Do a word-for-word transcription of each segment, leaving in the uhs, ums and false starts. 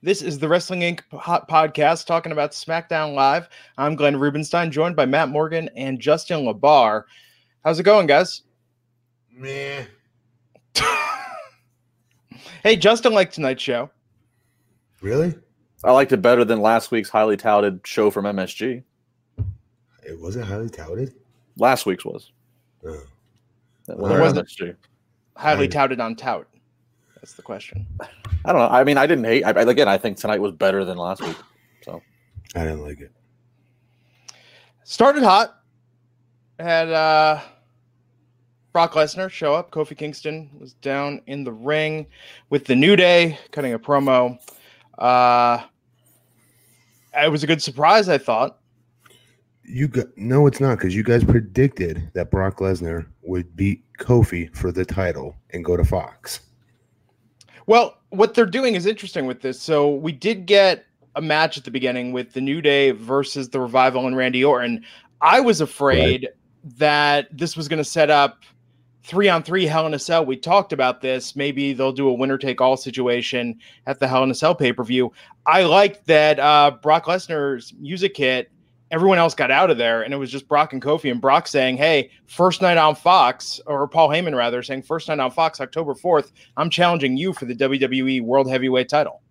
This is the Wrestling Incorporated. Hot Podcast talking about SmackDown Live. I'm Glenn Rubenstein, joined by Matt Morgan and Justin Labar. How's it going, guys? Meh. Hey, Justin liked tonight's show. Really? I liked it better than last week's highly touted show from M S G. It wasn't highly touted? Last week's was. Oh. That well, wasn't M S G. Highly I... touted on tout. That's the question. I don't know. I mean, I didn't hate. I, again, I think tonight was better than last week. So I didn't like it. Started hot. Had uh, Brock Lesnar show up. Kofi Kingston was down in the ring with the New Day, cutting a promo. Uh, it was a good surprise, I thought. You got, no, it's not, because you guys predicted that Brock Lesnar would beat Kofi for the title and go to Fox. Well, what they're doing is interesting with this. So we did get a match at the beginning with the New Day versus the Revival and Randy Orton. I was afraid right. that this was going to set up three on three Hell in a Cell. We talked about this. Maybe they'll do a winner take all situation at the Hell in a Cell pay-per-view. I liked that uh, Brock Lesnar's music hit. Everyone else got out of there, and it was just Brock and Kofi, and Brock saying, hey, first night on Fox, or Paul Heyman, rather, saying first night on Fox, October fourth, I'm challenging you for the W W E World Heavyweight title.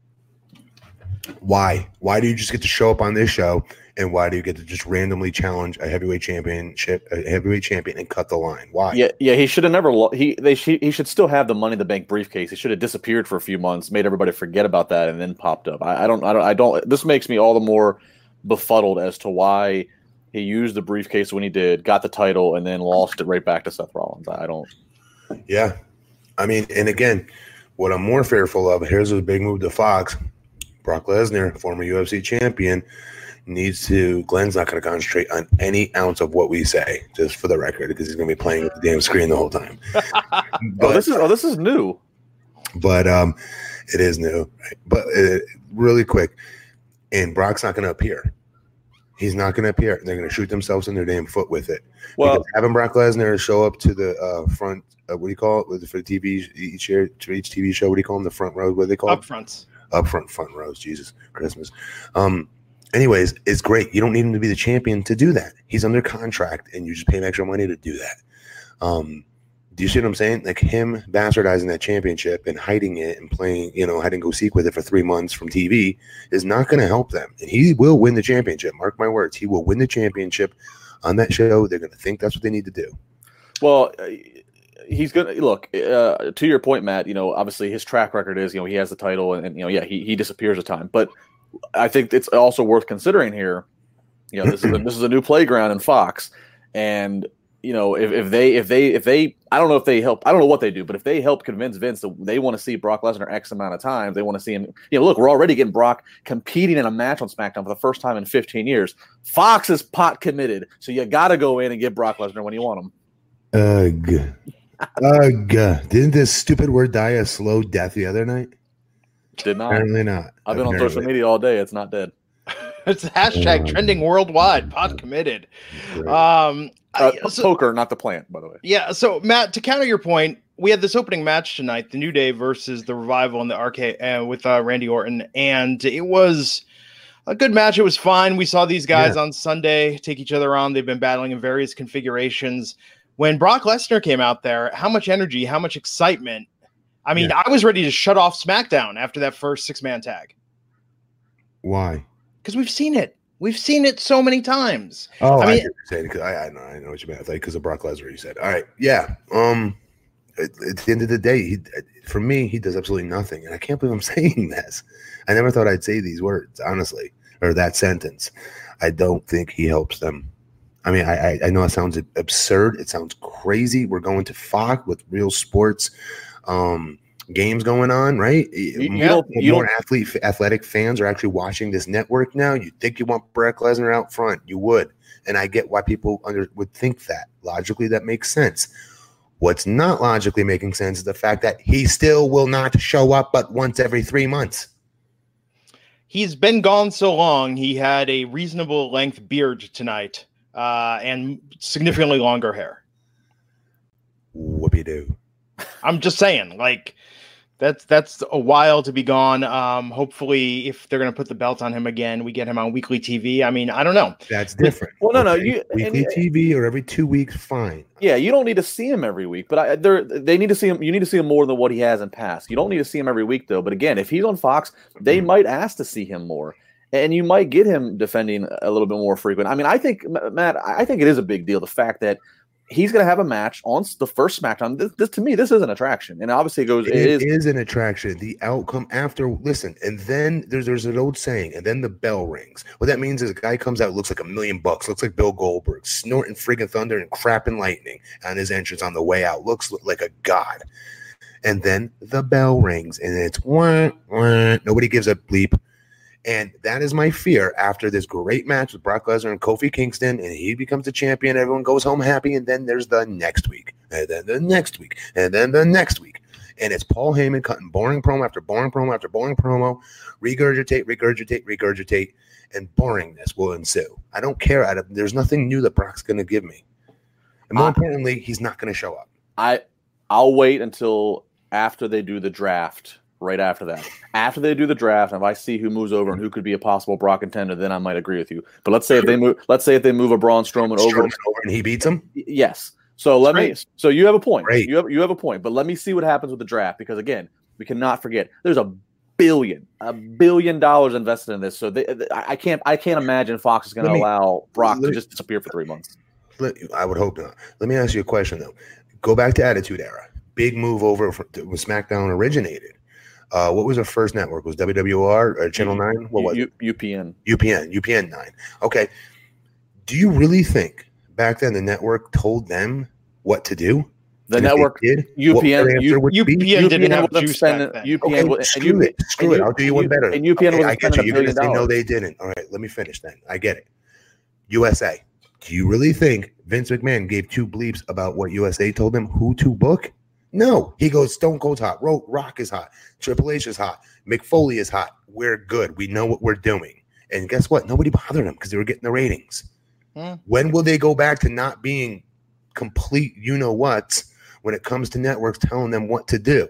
Why? Why do you just get to show up on this show, and why do you get to just randomly challenge a heavyweight championship, a heavyweight champion, and cut the line? Why? Yeah, yeah. He should have never lo- – he they sh- he should still have the Money in the Bank briefcase. He should have disappeared for a few months, made everybody forget about that, and then popped up. I, I don't – I don't. I don't – this makes me all the more – befuddled as to why he used the briefcase when he did, got the title, and then lost it right back to Seth Rollins. I don't. Yeah. I mean, and again, what I'm more fearful of, here's a big move to Fox. Brock Lesnar, former U F C champion, needs to, Glenn's not going to concentrate on any ounce of what we say, just for the record, because he's going to be playing with the damn screen the whole time. But, oh, this is, oh, this is new. But um, it is new. Right? But uh, really quick. And Brock's not going to appear. He's not going to appear. They're going to shoot themselves in their damn foot with it. Well, because having Brock Lesnar show up to the uh, front, uh, what do you call it? For the T V, each year, to each T V show, what do you call them? The front row, what do they call it? Up fronts. Up front, front rows. Jesus, Christmas. Um, anyways, it's great. You don't need him to be the champion to do that. He's under contract, and you just pay him extra money to do that. Um, do you see what I'm saying? Like him bastardizing that championship and hiding it and playing, you know, hide and go seek with it for three months from T V is not going to help them. And he will win the championship. Mark my words. He will win the championship on that show. They're going to think that's what they need to do. Well, he's going to look uh, to your point, Matt, you know, obviously his track record is, you know, he has the title and, and you know, yeah, he, he disappears a time, but I think it's also worth considering here. You know, this is a, this is a new playground in Fox, and you know, if, if they, if they, if they, I don't know if they help, I don't know what they do, but if they help convince Vince that they want to see Brock Lesnar X amount of times, they want to see him, you know, look, we're already getting Brock competing in a match on SmackDown for the first time in fifteen years. Fox is pot committed. So you got to go in and get Brock Lesnar when you want him. Ugh. Ugh. Didn't this stupid word die a slow death the other night? Did not. Apparently not. I've been Apparently. on social media all day. It's not dead. It's hashtag oh, trending worldwide, pot committed. Um, Uh, so, poker, not the plant, by the way. Yeah, so, Matt, to counter your point, we had this opening match tonight, the New Day versus the Revival in the arcade uh, with uh, Randy Orton, and it was a good match. It was fine. We saw these guys yeah. on Sunday take each other on. They've been battling in various configurations. When Brock Lesnar came out there, how much energy, how much excitement. I mean, yeah. I was ready to shut off SmackDown after that first six-man tag. Why? Because we've seen it. We've seen it so many times. Oh, I, mean, I get what you're saying. I, I, know, I know what you meant. I thought because of Brock Lesnar, you said. All right, yeah. Um, at, at the end of the day, he, for me, he does absolutely nothing. And I can't believe I'm saying this. I never thought I'd say these words, honestly, or that sentence. I don't think he helps them. I mean, I, I, I know it sounds absurd. It sounds crazy. We're going to Fox with real sports um, games going on, right? You, more you don't, you more don't, athlete, athletic fans are actually watching this network now. You think you want Brock Lesnar out front. You would. And I get why people under, would think that. Logically, that makes sense. What's not logically making sense is the fact that he still will not show up but once every three months. He's been gone so long, he had a reasonable length beard tonight uh, and significantly longer hair. Whoopie-doo. I'm just saying, like... that's that's a while to be gone. Um, hopefully, if they're going to put the belt on him again, we get him on weekly T V. I mean, I don't know. That's different. Well, no, no, okay. you weekly and, T V or every two weeks, fine. Yeah, you don't need to see him every week, but I, they're they need to see him. You need to see him more than what he has in past. You don't need to see him every week, though. But again, if he's on Fox, they mm-hmm. might ask to see him more, and you might get him defending a little bit more frequent. I mean, I think Matt, I think it is a big deal the fact that he's going to have a match on the first SmackDown. This, this to me, this is an attraction, and obviously it goes. It, it is. is an attraction. The outcome after, listen, and then there's there's an old saying, and then the bell rings. What that means is a guy comes out, looks like a million bucks, looks like Bill Goldberg, snorting friggin' thunder and crapping lightning on his entrance on the way out, looks like a god. And then the bell rings, and it's wah, wah. Nobody gives a bleep. And that is my fear after this great match with Brock Lesnar and Kofi Kingston, and he becomes the champion. Everyone goes home happy, and then there's the next week, and then the next week, and then the next week. And it's Paul Heyman cutting boring promo after boring promo after boring promo, regurgitate, regurgitate, regurgitate, and boringness will ensue. I don't care. I don't, there's nothing new that Brock's going to give me. And more I, importantly, he's not going to show up. I, I'll wait until after they do the draft. Right after that, after they do the draft, and if I see who moves over and who could be a possible Brock contender, then I might agree with you. But let's say if they move, let's say if they move a Braun Strowman, Strowman over, over, and he beats him. Yes. So let Great. me. So you have a point. Great. You have you have a point. But let me see what happens with the draft, because again, we cannot forget there's a billion, a billion dollars invested in this. So they, I can't, I can't imagine Fox is going to allow Brock me, to just disappear for three months. Let, I would hope not. Let me ask you a question though. Go back to Attitude Era. Big move over from, when SmackDown originated. Uh, what was our first network? Was W W R or Channel nine? What was it? U P N. U P N. U P N nine. Okay. Do you really think back then the network told them what to do? The and network did. U P N. U, U, U P N didn't have juice back then. U P N okay, screw and it. And screw and it. I'll do you one better. And U P N okay, was I get you. You're going to say no, they didn't. All right. Let me finish then. I get it. U S A. Do you really think Vince McMahon gave two bleeps about what U S A told them who to book? No, he goes, Stone Cold's hot, Rock is hot, Triple H is hot, Mick Foley is hot. We're good. We know what we're doing. And guess what? Nobody bothered him because they were getting the ratings. Yeah. When will they go back to not being complete you-know-whats when it comes to networks telling them what to do?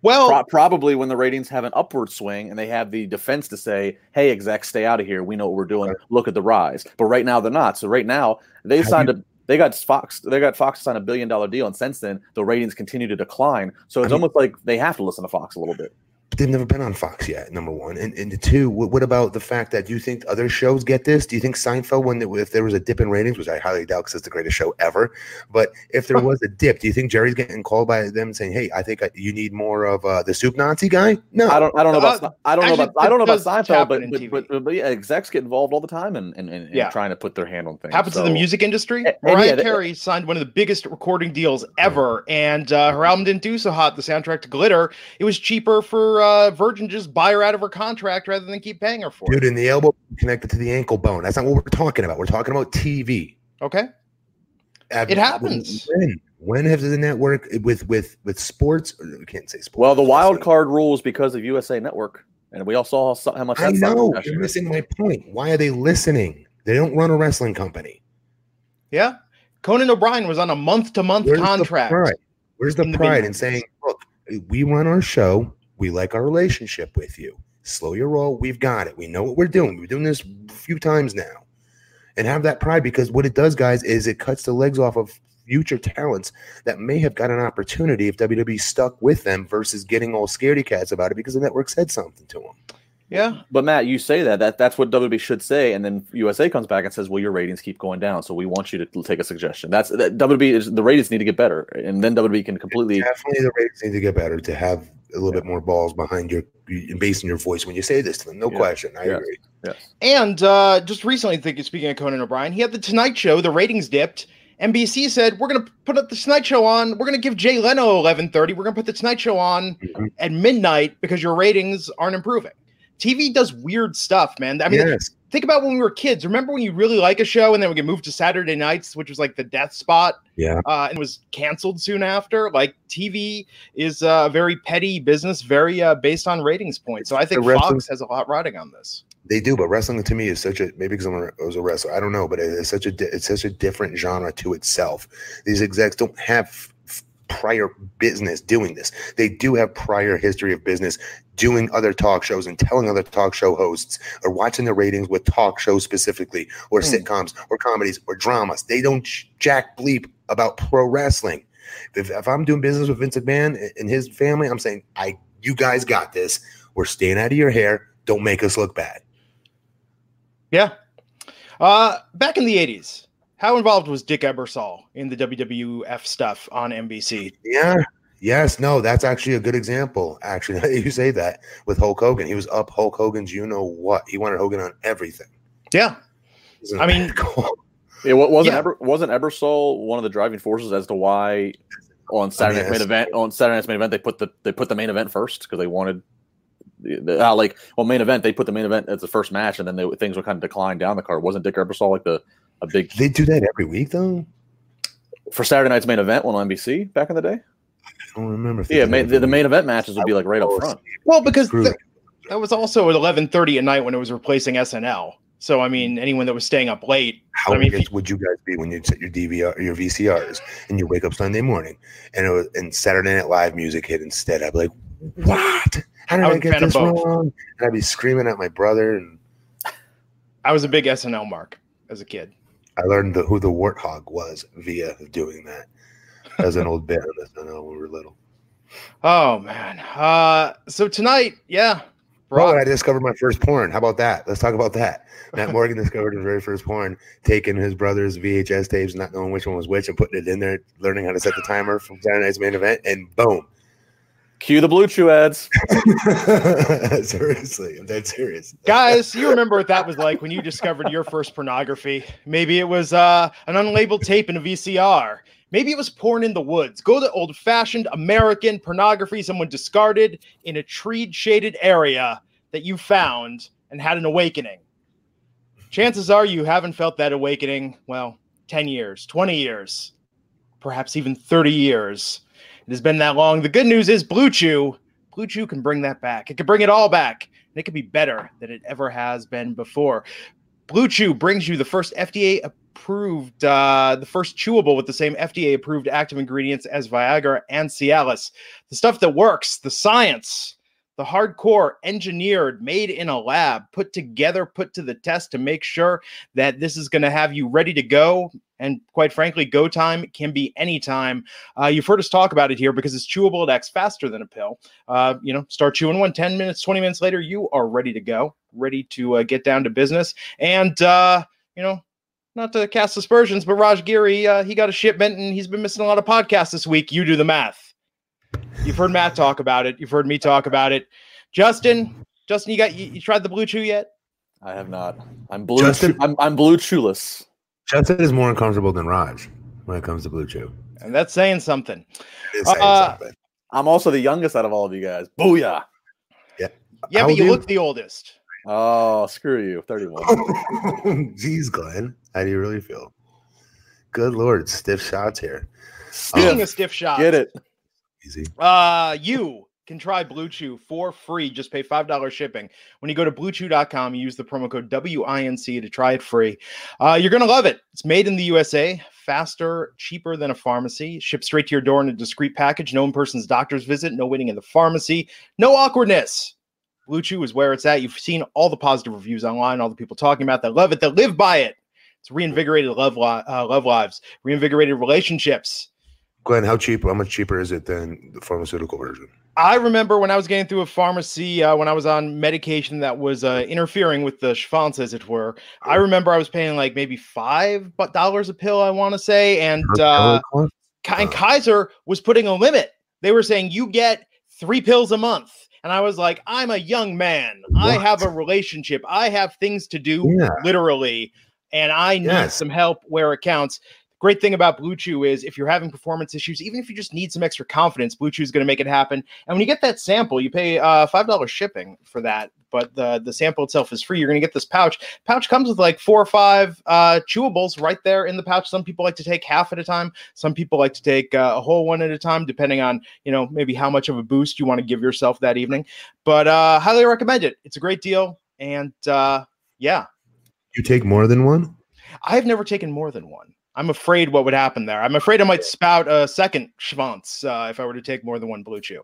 Well, Pro- probably when the ratings have an upward swing and they have the defense to say, hey, execs, stay out of here. We know what we're doing. Right. Look at the rise. But right now they're not. So right now they signed you- a They got Fox. They got Fox to sign a billion dollar deal, and since then, the ratings continue to decline. So it's I mean, almost like they have to listen to Fox a little bit. But they've never been on Fox yet. Number one, and and two. What, what about the fact that do you think other shows get this? Do you think Seinfeld, when the, if there was a dip in ratings, which I highly doubt because it's the greatest show ever, but if there was a dip, do you think Jerry's getting called by them saying, "Hey, I think I, you need more of uh, the Soup Nazi guy"? No, I don't. I don't know about. Uh, I don't actually, know about. I don't know about Seinfeld, but but, but, but but yeah, execs get involved all the time and and, and, yeah. and trying to put their hand on things. Happens so. to the music industry. And, and Mariah yeah, Carey they, signed one of the biggest recording deals ever, and uh, her album didn't do so hot. The soundtrack to Glitter, it was cheaper for. Uh, Virgin just buy her out of her contract rather than keep paying her for it. Dude, and the elbow connected to the ankle bone. That's not what we're talking about. We're talking about T V. Okay. Ab- it happens. When, when have the network with with with sports? Or we can't say sports. Well, the wild card rules because of U S A Network, and we all saw how, how much. I know. You're missing my point. Why are they listening? They don't run a wrestling company. Yeah. Conan O'Brien was on a month to month contract. Where's the pride? Where's the pride in saying, "Look, we run our show. We like our relationship with you. Slow your roll. We've got it. We know what we're doing. We've done this a few times now." And have that pride, because what it does, guys, is it cuts the legs off of future talents that may have got an opportunity if W W E stuck with them versus getting all scaredy cats about it because the network said something to them. Yeah. But, Matt, you say that. that. That's what W W E should say. And then U S A comes back and says, well, your ratings keep going down, so we want you to take a suggestion. That's that W W E is, the ratings need to get better. And then W W E can completely. It's definitely the ratings need to get better to have a little yeah. bit more balls behind your based on your voice when you say this to them. No yeah. question. I yeah. agree. Yeah. And uh, just recently, thinking, speaking of Conan O'Brien, he had the Tonight Show. The ratings dipped. N B C said, we're going to put up the Tonight Show on. We're going to give Jay Leno eleven thirty. We're going to put the Tonight Show on mm-hmm. at midnight because your ratings aren't improving. T V does weird stuff, man. I mean, yes. think about when we were kids. Remember when you really like a show and then we could move to Saturday nights, which was like the death spot? Yeah. Uh, and was canceled soon after. Like, T V is a uh, very petty business, very uh, based on ratings points. So I think Fox has a lot riding on this. They do, but wrestling to me is such a – maybe because I was a wrestler. I don't know, but it's such a, it's such a different genre to itself. These execs don't have – prior business doing this. They do have prior history of business doing other talk shows and telling other talk show hosts or watching the ratings with talk shows specifically or mm. sitcoms or comedies or dramas. They don't jack bleep about pro wrestling. If, if I'm doing business with Vince McMahon and his family, I'm saying, I, you guys got this. We're staying out of your hair. Don't make us look bad. Yeah. Uh, back in the eighties, how involved was Dick Ebersol in the W W F stuff on N B C? Yeah. Yes. No, that's actually a good example. Actually, you say that with Hulk Hogan. He was up Hulk Hogan's you-know-what. He wanted Hogan on everything. Yeah. I mean, yeah, wasn't, yeah. Eber, wasn't Ebersol one of the driving forces as to why on Saturday Night's oh, yes. main event, on Saturday Night's main event, they put the, they put the main event first because they wanted – Uh, like well, main event they put the main event as the first match, and then they, things were kind of declined down the card. Wasn't Dick Ebersol like the a big? They do that every week though. For Saturday Night's Main Event on N B C back in the day, I don't remember. Yeah, main, the, the main event matches would be like right up front. Well, because the, that was also at eleven thirty at night when it was replacing S N L. So I mean, anyone that was staying up late. How I mean, you, would you guys be when you set your D V R, your V C Rs, and you wake up Sunday morning, and it was, and Saturday Night Live music hit instead? I'd be like, what? How did I, I get this wrong? And I'd be screaming at my brother. And I was a big S N L mark as a kid. I learned the, who the warthog was via doing that. As an old bit on S N L when we were little. Oh, man. Uh, so tonight, yeah. Rowan, I discovered my first porn. How about that? Let's talk about that. Matt Morgan discovered his very first porn, taking his brother's V H S tapes, not knowing which one was which, and putting it in there, learning how to set the timer from Saturday Night's Main Event, and boom. Cue the Blue Chew ads. Seriously, I'm dead serious. Guys, you remember what that was like when you discovered your first pornography. Maybe it was uh, an unlabeled tape in a V C R. Maybe it was porn in the woods. Go to old-fashioned American pornography someone discarded in a tree-shaded area that you found and had an awakening. Chances are you haven't felt that awakening, well, ten years, twenty years, perhaps even thirty years. It has been that long. The good news is Blue Chew. Blue Chew can bring that back. It can bring it all back. And it can be better than it ever has been before. Blue Chew brings you the first F D A-approved, uh, the first chewable with the same F D A-approved active ingredients as Viagra and Cialis. The stuff that works, the science, the hardcore, engineered, made in a lab, put together, put to the test to make sure that this is going to have you ready to go. And quite frankly, go time can be any time. Uh, you've heard us talk about it here because it's chewable. It acts faster than a pill. Uh, you know, start chewing one, ten minutes, twenty minutes later, you are ready to go, ready to uh, get down to business. And, uh, you know, not to cast aspersions, but Raj Geary, uh, he got a shipment and he's been missing a lot of podcasts this week. You do the math. You've heard Matt talk about it. You've heard me talk about it. Justin, Justin, you got you, you tried the Blue Chew yet? I have not. I'm blue. Justin- I'm, I'm Blue Chewless. Justin is more uncomfortable than Raj when it comes to Blue Chew. And that's saying something. Saying uh, something. I'm also the youngest out of all of you guys. Booyah. Yeah, yeah but you, you look the oldest. Oh, screw you. thirty-one. Jeez, Glenn. How do you really feel? Good Lord. Stiff shots here. Speaking um, of stiff shots. Get it. Easy. Uh, you can try Blue Chew for free. Just pay five dollars shipping. When you go to blue chew dot com, you use the promo code W I N C to try it free. Uh, you're going to love it. It's made in the U S A, faster, cheaper than a pharmacy, shipped straight to your door in a discreet package, no in-person's doctor's visit, no waiting in the pharmacy, no awkwardness. Blue Chew is where it's at. You've seen all the positive reviews online, all the people talking about that love it, that live by it. It's reinvigorated love, li- uh, love lives, reinvigorated relationships. Glenn, how cheap? How much cheaper is it than the pharmaceutical version? I remember when I was getting through a pharmacy, uh, when I was on medication that was uh, interfering with the schwanz, as it were. I remember I was paying like maybe five dollars a pill, I want to say, and uh, oh. and Kaiser was putting a limit. They were saying you get three pills a month, and I was like, I'm a young man. What? I have a relationship. I have things to do, yeah. literally, and I need yes. some help where it counts. Great thing about Blue Chew is if you're having performance issues, even if you just need some extra confidence, Blue Chew is going to make it happen. And when you get that sample, you pay uh, five dollars shipping for that. But the, the sample itself is free. You're going to get this pouch. Pouch comes with like four or five uh, chewables right there in the pouch. Some people like to take half at a time. Some people like to take uh, a whole one at a time, depending on, you know, maybe how much of a boost you want to give yourself that evening. But uh, highly recommend it. It's a great deal. And uh, yeah. You take more than one? I've never taken more than one. I'm afraid what would happen there. I'm afraid I might spout a second schwanz uh, if I were to take more than one Blue Chew.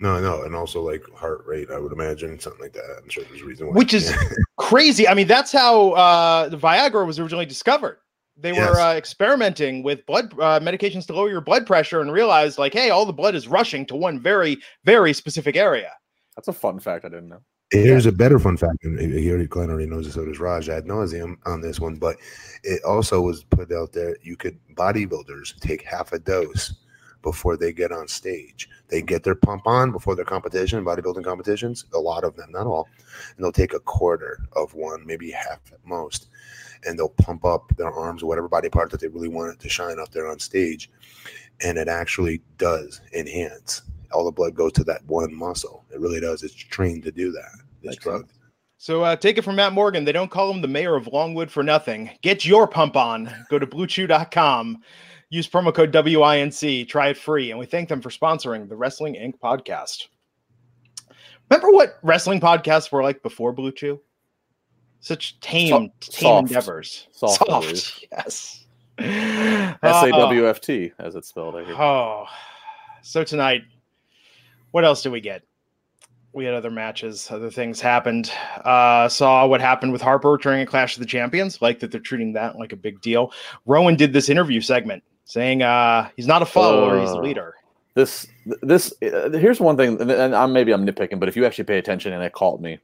No, no, and also like heart rate, I would imagine, something like that. I'm sure there's a reason why. Which is crazy. I mean, that's how uh, the Viagra was originally discovered. They yes. were uh, experimenting with blood uh, medications to lower your blood pressure and realized, like, hey, all the blood is rushing to one very, very specific area. That's a fun fact I didn't know. Here's yeah. a better fun fact, and he already, Glenn already knows this, so does Raj ad nauseum on this one, but it also was put out there, you could, bodybuilders take half a dose before they get on stage. They get their pump on before their competition, bodybuilding competitions, a lot of them, not all, and they'll take a quarter of one, maybe half at most, and they'll pump up their arms or whatever body part that they really want it to shine up there on stage, and it actually does enhance. All the blood goes to that one muscle. It really does. It's trained to do that. This drug. So uh, take it from Matt Morgan. They don't call him the mayor of Longwood for nothing. Get your pump on. Go to blue chew dot com. Use promo code W I N C. Try it free. And we thank them for sponsoring the Wrestling Incorporated podcast. Remember what wrestling podcasts were like before Blue Chew? Such tame, soft, tame soft, endeavors. Soft, soft yes. S A W F T, as it's spelled. I hear. Oh, so tonight... What else did we get? We had other matches, other things happened. Uh, saw what happened with Harper during a Clash of the Champions. Like that they're treating that like a big deal. Rowan did this interview segment saying uh, he's not a follower, uh, he's a leader. This, this, uh, here's one thing, and I'm maybe I'm nitpicking, but if you actually pay attention, and it caught me,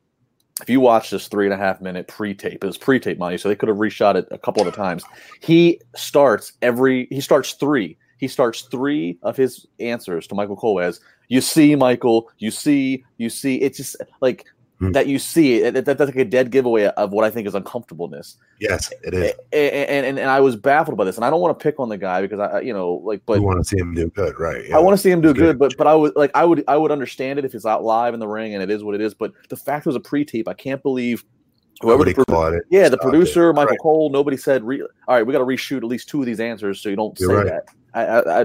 if you watch this three and a half minute pre-tape, it was pre-tape money, so they could have reshot it a couple of times. He starts every, he starts three. He starts three of his answers to Michael Cole as, you see, Michael, you see, you see. It's just like mm. that you see. It, it, that's like a dead giveaway of what I think is uncomfortableness. Yes, it is. And and, and, and I was baffled by this. And I don't want to pick on the guy because I, you know, like, but you want to see him do good, right? Yeah. I want to see him do good, good, but but I would like I would I would understand it if it's out live in the ring and it is what it is. But the fact it was a pre-tape. I can't believe. Whoever the produ- it. Yeah, the Stop producer, it. Michael right. Cole, nobody said, re- all right, we got to reshoot at least two of these answers so you don't You're say right. that. I, I I I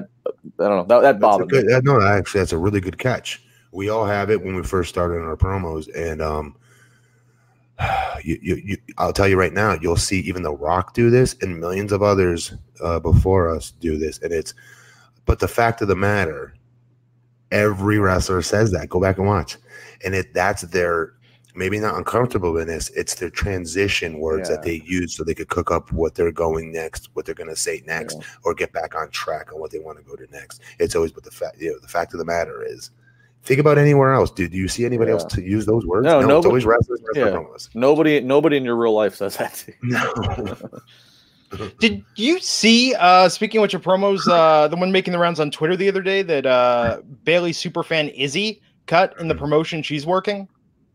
don't know. That, that bothered good, me. That, no, actually, that's a really good catch. We all have it when we first started in our promos. And um, you, you, you, I'll tell you right now, you'll see even The Rock do this and millions of others uh, before us do this. And it's, but the fact of the matter, every wrestler says that. Go back and watch. And it that's their... Maybe not uncomfortable in this. It's their transition words yeah. that they use so they could cook up what they're going next, what they're going to say next, yeah. or get back on track on what they want to go to next. It's always, but the fact, you know, the fact of the matter is, think about anywhere else, dude. Do you see anybody yeah. else to use those words? No, no nobody, it's always wrestlers. Yeah. Nobody, nobody in your real life says that. To you. No. Did you see? Uh, speaking of which, your promos, uh, the one making the rounds on Twitter the other day that uh, Bailey superfan Izzy cut in the promotion she's working.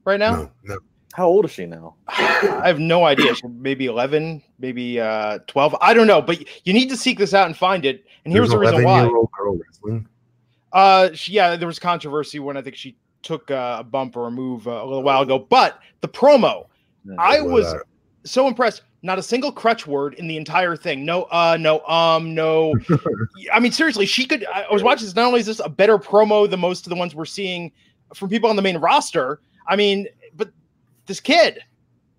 Right now, no, no. How old is she now? I have no idea. She's maybe eleven, maybe uh, twelve. I don't know, but you need to seek this out and find it. And here's the reason why. Girl uh, she, yeah, there was controversy when I think she took uh, a bump or a move uh, a little while ago. But the promo, yeah, I was that. so impressed. Not a single crutch word in the entire thing. No, uh, no, um, no. I mean, seriously, she could. I, I was watching this. Not only is this a better promo than most of the ones we're seeing from people on the main roster. I mean, but this kid,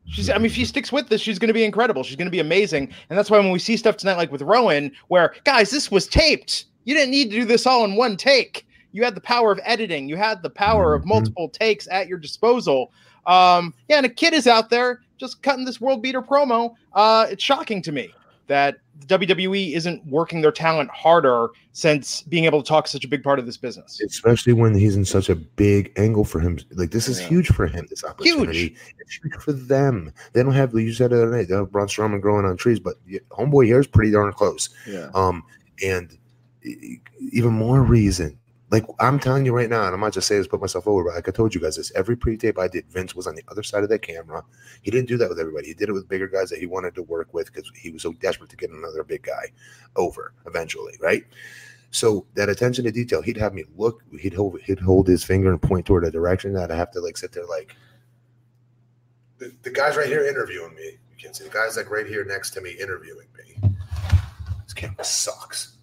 she's, I mean, if she sticks with this, she's going to be incredible. She's going to be amazing. And that's why when we see stuff tonight, like with Rowan, where, guys, this was taped. You didn't need to do this all in one take. You had the power of editing. You had the power of multiple takes at your disposal. Um, yeah, and a kid is out there just cutting this world beater promo. Uh, it's shocking to me that W W E isn't working their talent harder since being able to talk such a big part of this business. Especially when he's in such a big angle for him. Like, this is yeah. huge for him, this opportunity. Huge. It's huge for them. They don't have, you said the other night, they have Braun Strowman growing on trees, but homeboy here is pretty darn close. Yeah. Um, and even more reason. Like, I'm telling you right now, and I'm not just saying this, put myself over, but like I told you guys this, every pre-tape I did, Vince was on the other side of that camera. He didn't do that with everybody. He did it with bigger guys that he wanted to work with because he was so desperate to get another big guy over eventually, right? So that attention to detail, he'd have me look, he'd hold, he'd hold his finger and point toward a direction that I have to, like, sit there like, the, the guy's right here interviewing me. You can't see the guy's, like, right here next to me interviewing me. This camera sucks.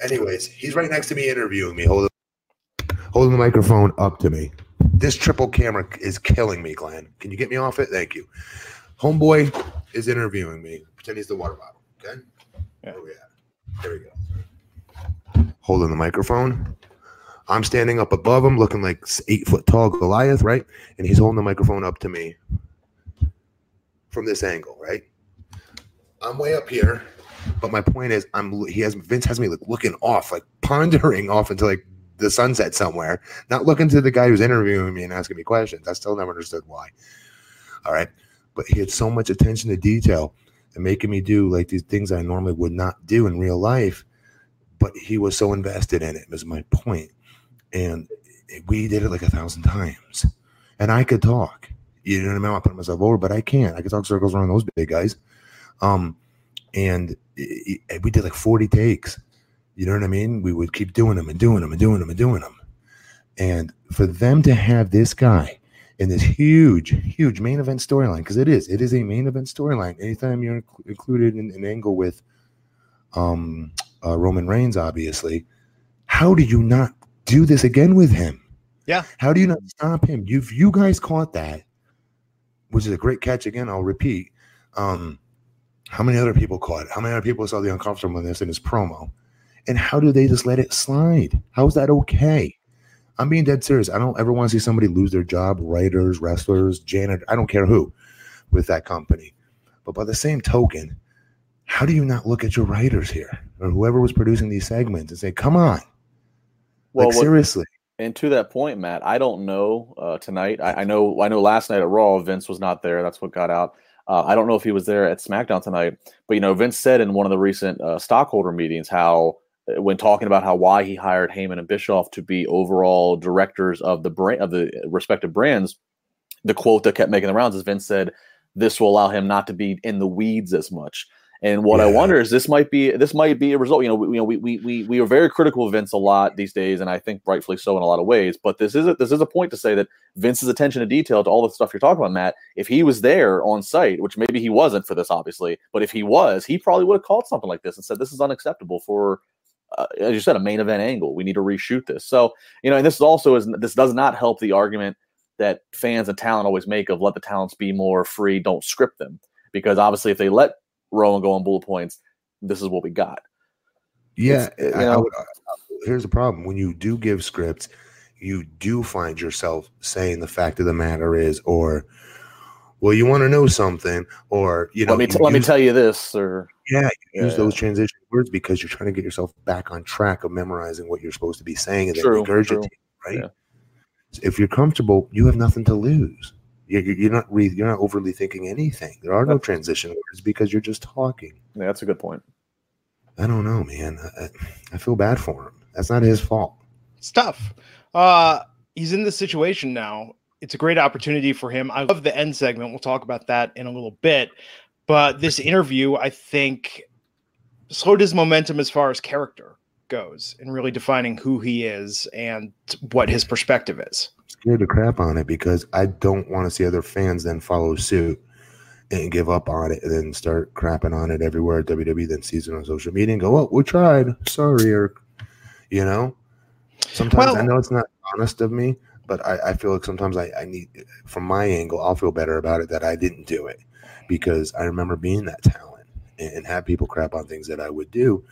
Anyways, he's right next to me interviewing me, holding holding the microphone up to me. This triple camera is killing me, Glenn. Can you get me off it? Thank you. Homeboy is interviewing me. Pretend he's the water bottle, okay? Yeah. Where we at? There we go. Holding the microphone. I'm standing up above him, looking like eight foot tall Goliath, right? And he's holding the microphone up to me from this angle, right? I'm way up here, but my point is, I'm he has Vince has me like looking off, like pondering off into like the sunset somewhere, not looking to the guy who's interviewing me and asking me questions. I still never understood why. All right, but he had so much attention to detail and making me do like these things I normally would not do in real life, but he was so invested in it. Was my point. And we did it like a thousand times. And I could talk. You know what I mean? I put myself over, but I can't. I could talk circles around those big guys. Um, and it, it, we did like forty takes. You know what I mean? We would keep doing them and doing them and doing them and doing them. And for them to have this guy in this huge, huge main event storyline, because it is. It is a main event storyline. Anytime you're inc- included in an angle with um, uh, Roman Reigns, obviously, how do you not do this again with him? Yeah. How do you not stop him? You've you guys caught that, which is a great catch. Again, I'll repeat. Um, how many other people caught it? How many other people saw the uncomfortableness in his promo? And how do they just let it slide? How is that okay? I'm being dead serious. I don't ever want to see somebody lose their job, writers, wrestlers, janitor, I don't care who, with that company. But by the same token, how do you not look at your writers here or whoever was producing these segments and say, come on? Well, like, seriously. What, and to that point, Matt, I don't know uh, tonight. I, I know I know last night at Raw, Vince was not there. That's what got out. Uh, I don't know if he was there at SmackDown tonight. But, you know, Vince said in one of the recent uh, stockholder meetings how, when talking about how why he hired Heyman and Bischoff to be overall directors of the brand, of the respective brands, the quote that kept making the rounds is Vince said, this will allow him not to be in the weeds as much. And what yeah. I wonder is this might be this might be a result. You know, we, you know, we we we we are very critical of Vince a lot these days, and I think rightfully so in a lot of ways. But this is a, this is a point to say that Vince's attention to detail, to all the stuff you're talking about, Matt. If he was there on site, which maybe he wasn't for this, obviously, but if he was, he probably would have called something like this and said, "This is unacceptable for." Uh, as you said, a main event angle. We need to reshoot this. So, you know, and this is also is this does not help the argument that fans and talent always make of let the talents be more free, don't script them. Because obviously, if they let Rowan go on bullet points, this is what we got. Yeah, you know, I would, here's the problem: when you do give scripts, you do find yourself saying the fact of the matter is, or well, you want to know something, or you know, let me t- you let use, me tell you this, or yeah, you use yeah, those yeah. transition words because you're trying to get yourself back on track of memorizing what you're supposed to be saying and then regurgitating, right? Yeah. So if you're comfortable, you have nothing to lose. You're not re- you're not overly thinking anything. There are no transition words because you're just talking. Yeah, that's a good point. I don't know, man. I, I feel bad for him. That's not his fault. It's tough. Uh, he's in this situation now. It's a great opportunity for him. I love the end segment. We'll talk about that in a little bit. But this interview, I think, slowed his momentum as far as character goes and really defining who he is and what his perspective is. Scared the crap on it because I don't want to see other fans then follow suit and give up on it and then start crapping on it everywhere at W W E, then sees it on social media and go, oh, we tried. Sorry, or, you know, sometimes well, I know it's not honest of me, but I, I feel like sometimes I, I need, from my angle, I'll feel better about it that I didn't do it because I remember being that talent and, and have people crap on things that I would do.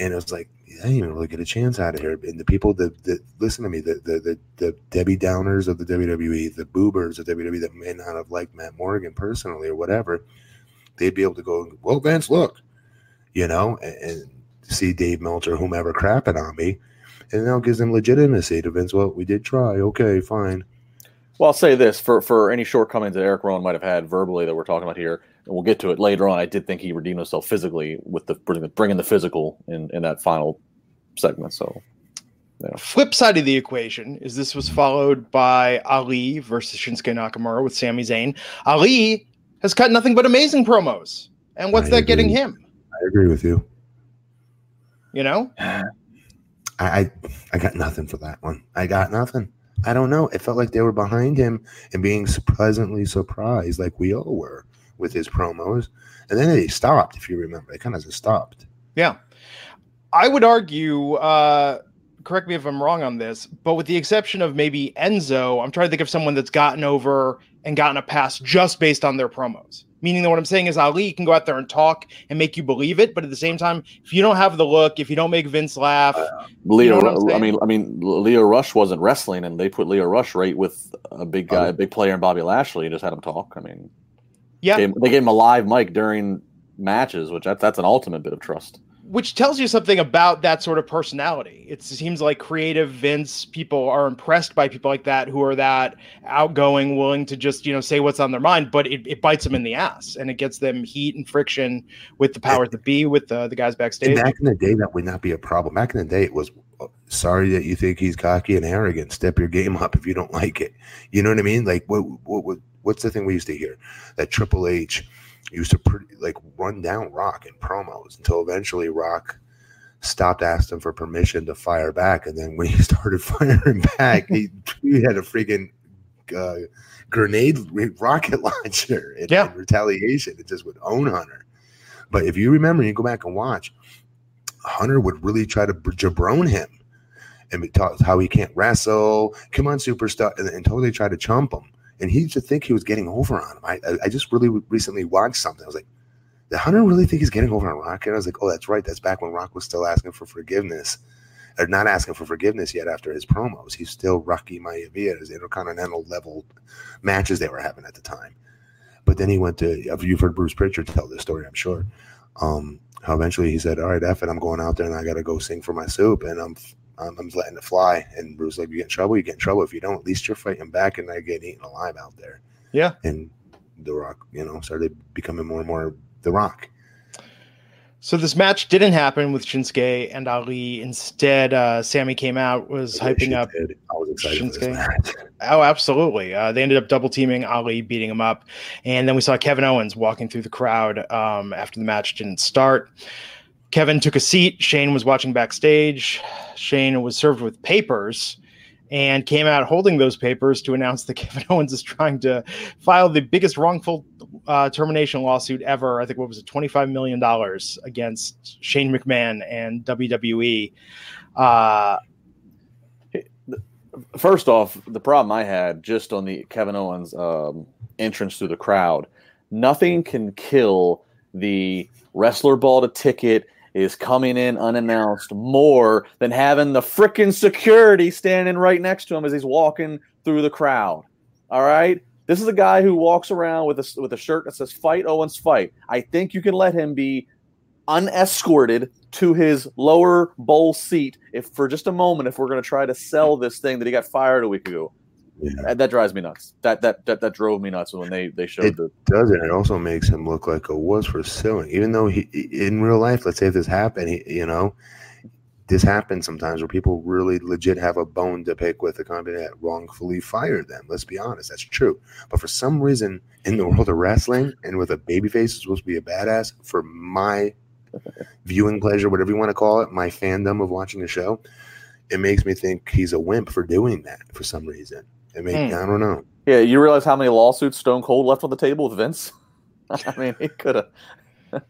And it was like, I didn't even really get a chance out of here. And the people that, that listen to me, the, the the the Debbie Downers of the W W E, the boobers of W W E that may not have liked Matt Morgan personally or whatever, they'd be able to go, well, Vince, look, you know, and, and see Dave Meltzer, whomever, crapping on me. And now it gives them legitimacy to Vince. Well, we did try. Okay, fine. Well, I'll say this. For, for any shortcomings that Eric Rowan might have had verbally that we're talking about here, and we'll get to it later on, I did think he redeemed himself physically with the bringing the physical in, in that final segment. So, yeah. Flip side of the equation is this was followed by Ali versus Shinsuke Nakamura with Sami Zayn. Ali has cut nothing but amazing promos. And what's I that agree. getting him? I agree with you. You know? I, I I got nothing for that one. I got nothing. I don't know. It felt like they were behind him and being pleasantly surprised like we all were with his promos. And then they stopped, if you remember. They kind of just stopped. Yeah. I would argue, uh, correct me if I'm wrong on this, but with the exception of maybe Enzo, I'm trying to think of someone that's gotten over and gotten a pass just based on their promos. Meaning that what I'm saying is Ali can go out there and talk and make you believe it, but at the same time, if you don't have the look, if you don't make Vince laugh, uh, Leo. You know I mean, I mean, Leo Rush wasn't wrestling, and they put Leo Rush right with a big guy, oh. a big player, in Bobby Lashley, and just had him talk. I mean, yeah, they, they gave him a live mic during matches, which that, that's an ultimate bit of trust. Which tells you something about that sort of personality. It seems like creative Vince people are impressed by people like that who are that outgoing, willing to just, you know, say what's on their mind, but it, it bites them in the ass and it gets them heat and friction with the powers that be, with the, the guys backstage. And back in the day, that would not be a problem. Back in the day, it was, sorry that you think he's cocky and arrogant. Step your game up if you don't like it. You know what I mean? Like, what, what, what what's the thing we used to hear? That Triple H used to pretty, like run down Rock in promos until eventually Rock stopped asking for permission to fire back. And then when he started firing back, he, he had a freaking uh, grenade rocket launcher in, yeah. in retaliation. It just would own Hunter. But if you remember, you go back and watch, Hunter would really try to jabron him and talk how he can't wrestle. Come on, superstar. And, and totally try to chump him. And he used to think he was getting over on him. I, I, I just really recently watched something. I was like, did Hunter really think he's getting over on Rock? And I was like, oh, that's right. That's back when Rock was still asking for forgiveness. Or not asking for forgiveness yet after his promos. He's still Rocky Maivia, his intercontinental level matches they were having at the time. But then he went to, you've heard Bruce Pritchard tell this story, I'm sure. Um, how eventually he said, all right, F it. I'm going out there and I got to go sing for my soup. And I'm I'm letting it fly. And Bruce like, you get in trouble, you get in trouble. If you don't, at least you're fighting back and not getting eaten alive out there. Yeah. And The Rock, you know, started becoming more and more The Rock. So this match didn't happen with Shinsuke and Ali. Instead, uh, Sammy came out, was I hyping up did. I was excited Shinsuke. For this match. Oh, absolutely. Uh, they ended up double teaming Ali, beating him up. And then we saw Kevin Owens walking through the crowd um, after the match didn't start. Kevin took a seat. Shane was watching backstage. Shane was served with papers and came out holding those papers to announce that Kevin Owens is trying to file the biggest wrongful uh, termination lawsuit ever. I think what was it, twenty-five million dollars against Shane McMahon and W W E. Uh, First off, the problem I had just on the Kevin Owens um, entrance through the crowd, nothing can kill the wrestler bought a ticket is coming in unannounced more than having the frickin' security standing right next to him as he's walking through the crowd. All right? This is a guy who walks around with a, with a shirt that says, Fight Owens, Fight. I think you can let him be unescorted to his lower bowl seat if for just a moment if we're going to try to sell this thing that he got fired a week ago. Yeah. That drives me nuts. That that that, that drove me nuts when they, they showed it. The- doesn't. It also makes him look like a wuss for suing. Even though he in real life, let's say if this happened, he, you know, this happens sometimes where people really legit have a bone to pick with a company that wrongfully fired them. Let's be honest. That's true. But for some reason in the world of wrestling and with a babyface is supposed to be a badass, for my viewing pleasure, whatever you want to call it, my fandom of watching the show, it makes me think he's a wimp for doing that for some reason. I mean, mm. I don't know. Yeah, you realize how many lawsuits Stone Cold left on the table with Vince? I mean, he could have.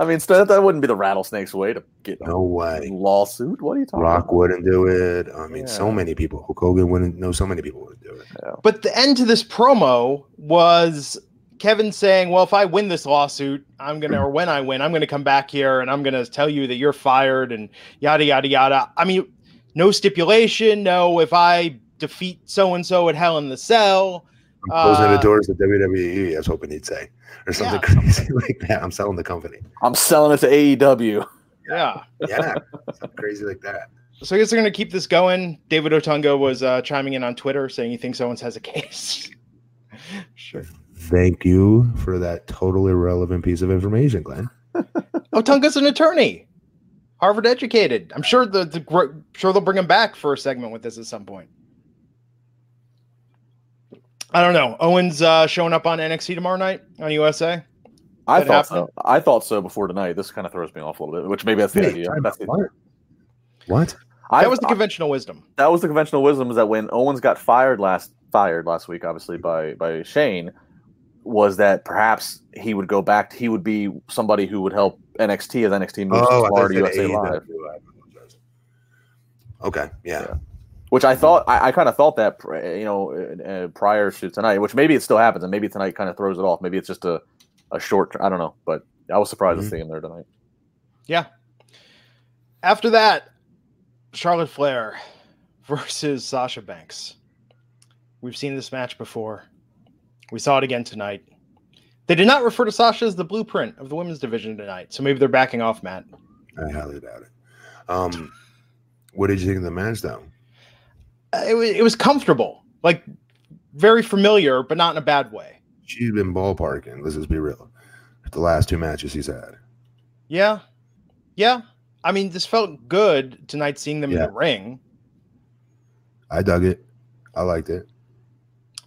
I mean, that, that wouldn't be the rattlesnake's way to get no a way. lawsuit. What are you talking Rock about? Rock wouldn't do it. I mean, yeah. so many people. Hulk Hogan wouldn't know. So many people wouldn't do it. Yeah. But the end to this promo was Kevin saying, well, if I win this lawsuit, I'm going to, or when I win, I'm going to come back here and I'm going to tell you that you're fired and yada, yada, yada. I mean, no stipulation. No, if I defeat so-and-so at Hell in the Cell. I'm closing uh, the doors to W W E, I was hoping he'd say. Or something yeah. crazy like that. I'm selling the company. I'm selling it to A E W. Yeah. Yeah. Something crazy like that. So I guess they're going to keep this going. David Otunga was uh, chiming in on Twitter saying he thinks Owens has a case. Sure. Thank you for that totally irrelevant piece of information, Glenn. Otunga's an attorney. Harvard educated. I'm sure the, the I'm sure they'll bring him back for a segment with this at some point. I don't know. Owens uh, showing up on N X T tomorrow night on U S A. I that thought happened? so. I thought so before tonight. This kind of throws me off a little bit, which maybe that's the idea. That's the idea. What? That was the I, conventional wisdom. That was the conventional wisdom is that when Owens got fired last fired last week, obviously by by Shane, was that perhaps he would go back. He would be somebody who would help N X T as N X T moves oh, to U S A Live. Okay. Yeah. yeah. Which I thought, I, I kind of thought that, you know, uh, prior to tonight, which maybe it still happens, and maybe tonight kind of throws it off. Maybe it's just a, a short term. I don't know, but I was surprised mm-hmm. to see him there tonight. Yeah. After that, Charlotte Flair versus Sasha Banks. We've seen this match before. We saw it again tonight. They did not refer to Sasha as the blueprint of the women's division tonight, so maybe they're backing off, Matt. I highly doubt it. Um, what did you think of the match, though? It was, it was comfortable. Like, very familiar, but not in a bad way. She's been ballparking, let's just be real, the last two matches he's had. Yeah. Yeah. I mean, this felt good tonight, seeing them yeah. in the ring. I dug it. I liked it.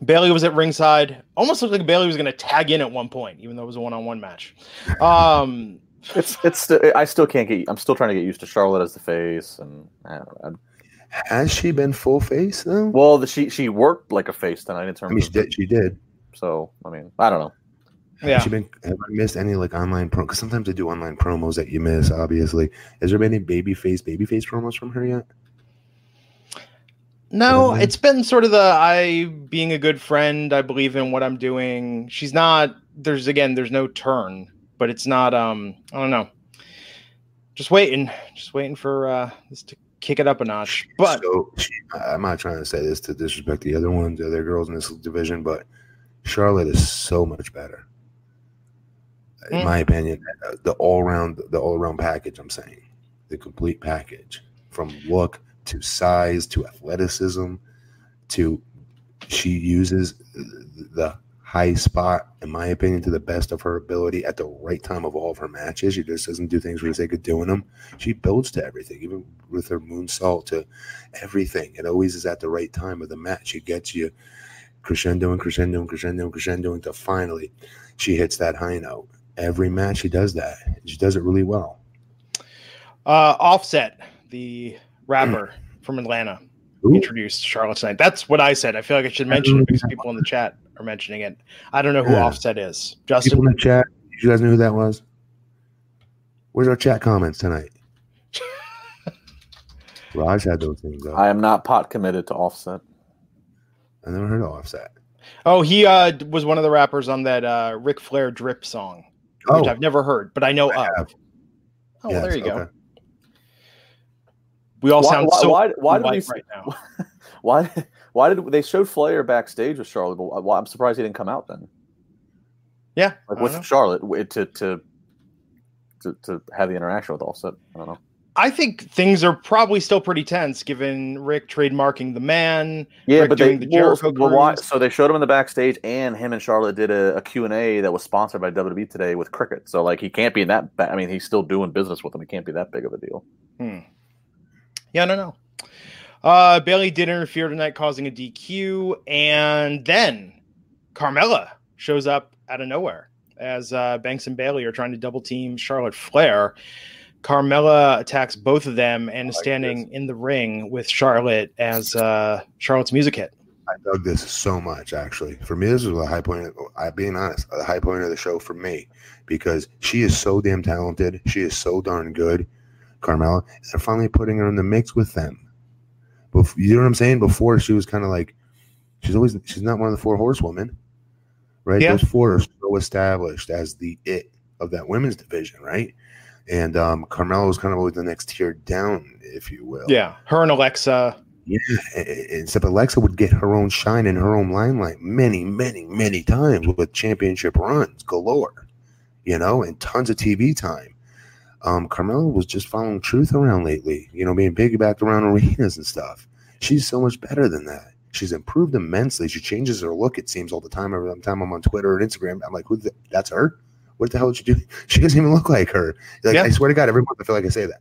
Bailey was at ringside. Almost looked like Bailey was going to tag in at one point, even though it was a one-on-one match. Um, it's it's. I still can't get. I'm still trying to get used to Charlotte as the face, and I don't know. Has she been full face though? Well, the, she she worked like a face tonight in terms. I mean, of she did. She did. So I mean, I don't know. Yeah. Has she been, have I missed any like online promos? Because sometimes they do online promos that you miss. Obviously, has there been any babyface babyface promos from her yet? No, it's been sort of the I being a good friend. I believe in what I'm doing. She's not. There's again. There's no turn, but it's not. Um, I don't know. Just waiting. Just waiting for uh, this to kick it up a notch. But so, she, I'm not trying to say this to disrespect the other ones, the other girls in this division, but Charlotte is so much better, in mm. my opinion. The all round, the all round package. I'm saying the complete package from look to size, to athleticism, to she uses the high spot, in my opinion, to the best of her ability at the right time of all of her matches. She just doesn't do things for the sake of doing them. She builds to everything, even with her moonsault to everything. It always is at the right time of the match. She gets you crescendo and crescendo and crescendo and crescendo until finally she hits that high note. Every match she does that. She does it really well. Uh, Offset, the rapper from Atlanta, Ooh. introduced Charlotte tonight. That's what I said. I feel like I should mention it because people in the chat are mentioning it. I don't know who yeah. Offset is. Justin, people in the chat, you guys knew who that was? Where's our chat comments tonight? Raj had those things though. I am not pot committed to Offset. I never heard of Offset. Oh, he uh, was one of the rappers on that uh, Ric Flair Drip song, oh. which I've never heard, but I know I of. Have. Oh, yes, well, there you okay. go. We all why, sound why, so why, why did we, right now. Why? Why did they show Flair backstage with Charlotte? But why, I'm surprised he didn't come out then. Yeah, like with know. Charlotte to, to to to have the interaction with Offset. I don't know. I think things are probably still pretty tense, given Rick trademarking the man. Yeah, Rick but doing they, the Jericho well, why, so they showed him in the backstage, and him and Charlotte did a, a Q and A that was sponsored by W W E Today with Cricket. So like, he can't be in that. Ba- I mean, he's still doing business with them. It can't be that big of a deal. Hmm. Yeah, I don't know. Uh, Bailey did interfere tonight, causing a D Q, and then Carmella shows up out of nowhere as uh, Banks and Bailey are trying to double team Charlotte Flair. Carmella attacks both of them and is standing like in the ring with Charlotte as uh, Charlotte's music hit. I dug this so much, actually. For me, this was the high point. Of, I being honest, the high point of the show for me, because she is so damn talented. She is so darn good. Carmella, and they're finally putting her in the mix with them. Bef- you know what I'm saying? Before, she was kind of like, she's always she's not one of the four horsewomen, right? Yeah. Those four are so established as the it of that women's division, right? And um, Carmella was kind of always the next tier down, if you will. Yeah, her and Alexa. Yeah, except Alexa would get her own shine and her own limelight many, many, many times with championship runs galore, you know, and tons of T V time. Um, Carmella was just following truth around lately, you know, being piggybacked around arenas and stuff. She's so much better than that. She's improved immensely. She changes her look, it seems, all the time. Every time I'm on Twitter and Instagram, I'm like, "Who? The, that's her? What the hell did she do? She doesn't even look like her." Like, yeah. I swear to God, every month I feel like I say that.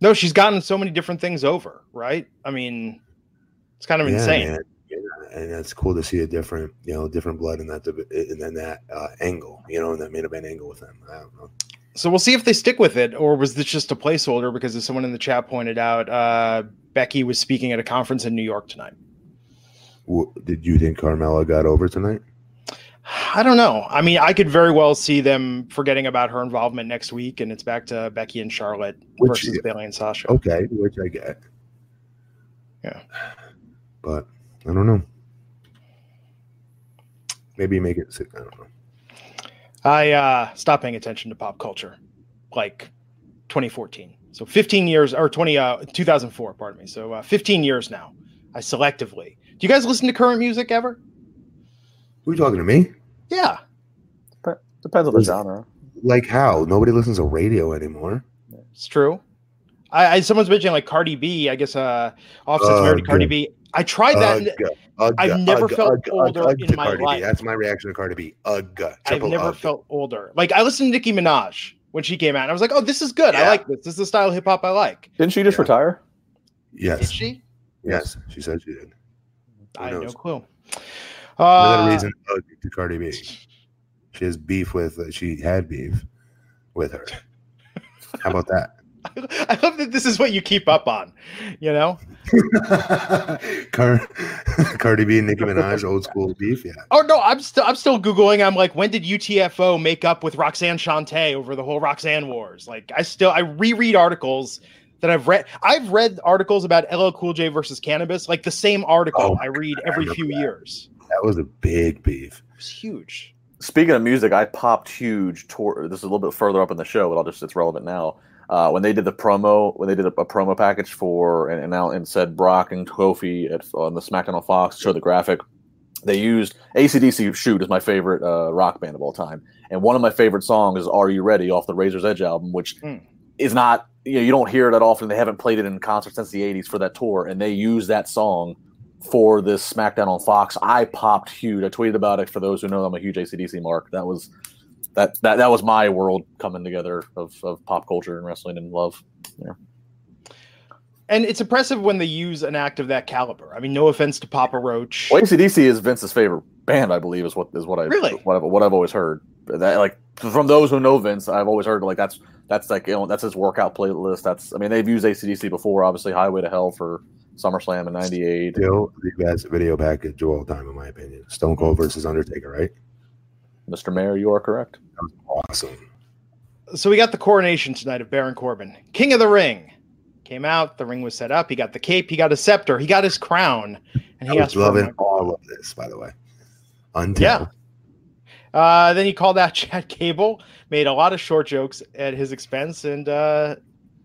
No, she's gotten so many different things over, right? I mean, it's kind of yeah, insane. Man. And it's cool to see a different, you know, different blood in that in that uh, angle, you know, in that main event angle with them. I don't know. So we'll see if they stick with it, or was this just a placeholder? Because as someone in the chat pointed out, uh, Becky was speaking at a conference in New York tonight. Well, did you think Carmella got over tonight? I don't know. I mean, I could very well see them forgetting about her involvement next week, and it's back to Becky and Charlotte which, versus Bailey and Sasha. Okay, which I get. Yeah. But I don't know. Maybe make it sick. I don't know. I uh, stopped paying attention to pop culture, like twenty fourteen. So fifteen years or twenty, uh, two thousand four, pardon me. So uh, fifteen years now. I selectively. Do you guys listen to current music ever? Who are you talking to me? Yeah. Dep- depends on the genre. Like how? Nobody listens to radio anymore. It's true. I, I someone's mentioning like Cardi B. I guess uh, Offset's uh, married to Cardi B. I tried that. Uh, and uh, I've never uh, felt uh, older uh, uh, in my Cardi life. B. That's my reaction to Cardi B. Ugh. I've never uh, felt older. Like I listened to Nicki Minaj when she came out. And I was like, oh, this is good. Yeah. I like this. This is the style of hip hop I like. Didn't she just yeah. retire? Yes. Did she? Yes. She said she did. Who I knows? have no clue. Uh, Another reason ugh, to Cardi B. She has beef with. Uh, she had beef with her. How about that? I love that this is what you keep up on, you know? Car- Cardi B and Nicki Minaj, old school beef, yeah. Oh, no, I'm still I'm still Googling. I'm like, when did U T F O make up with Roxanne Shante over the whole Roxanne Wars? Like, I still, I reread articles that I've read. I've read articles about L L Cool J versus cannabis, like the same article oh, I read God, every I few that. years. That was a big beef. It was huge. Speaking of music, I popped huge. Tor- this is a little bit further up in the show, but I'll just, it's relevant now. Uh, when they did the promo, when they did a, a promo package for and and, now, and said Brock and Kofi at, on the SmackDown on Fox, show the graphic, they used A C D C. Shoot is my favorite uh, rock band of all time, and one of my favorite songs is "Are You Ready" off the Razor's Edge album, which mm. is not you know you don't hear it that often. They haven't played it in concert since the eighties for that tour, and they used that song for this SmackDown on Fox. I popped huge. I tweeted about it. For those who know, I'm a huge A C D C mark. That was. That, that that was my world coming together of, of pop culture and wrestling and love. Yeah. And it's impressive when they use an act of that caliber. I mean, no offense to Papa Roach. Well, A C D C is Vince's favorite band, I believe, is what is what I really what I've, what I've always heard. That, like from those who know Vince, I've always heard like that's that's like you know, that's his workout playlist. That's I mean they've used A C D C before, obviously Highway to Hell for SummerSlam in ninety-eight. Still the best video package of all time, in my opinion. Stone Cold versus Undertaker, right? Mister Mayor, you are correct. That was awesome. So we got the coronation tonight of Baron Corbin. King of the Ring came out. The ring was set up. He got the cape. He got his scepter. He got his crown. And he I was loving for all of this, by the way. Until. Yeah. Uh, then he called out Chad Gable, made a lot of short jokes at his expense, and uh,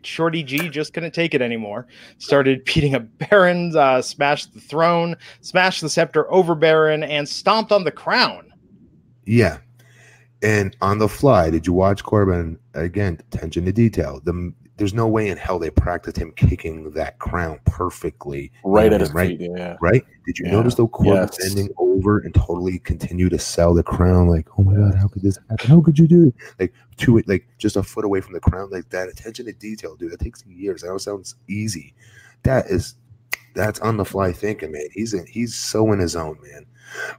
Shorty G just couldn't take it anymore. Started beating up Baron, uh, smashed the throne, smashed the scepter over Baron, and stomped on the crown. Yeah, and on the fly, did you watch Corbin again? Attention to detail. The, there's no way in hell they practiced him kicking that crown perfectly. Right at his right, feet, yeah. Right? Did you yeah. notice though Corbin yes. bending over and totally continue to sell the crown? Like, oh my God, how could this happen? How could you do it? Like to it, like just a foot away from the crown, like that. Attention to detail, dude. That takes years. That sounds easy. That is, that's on the fly thinking, man. He's in, he's so in his own, man.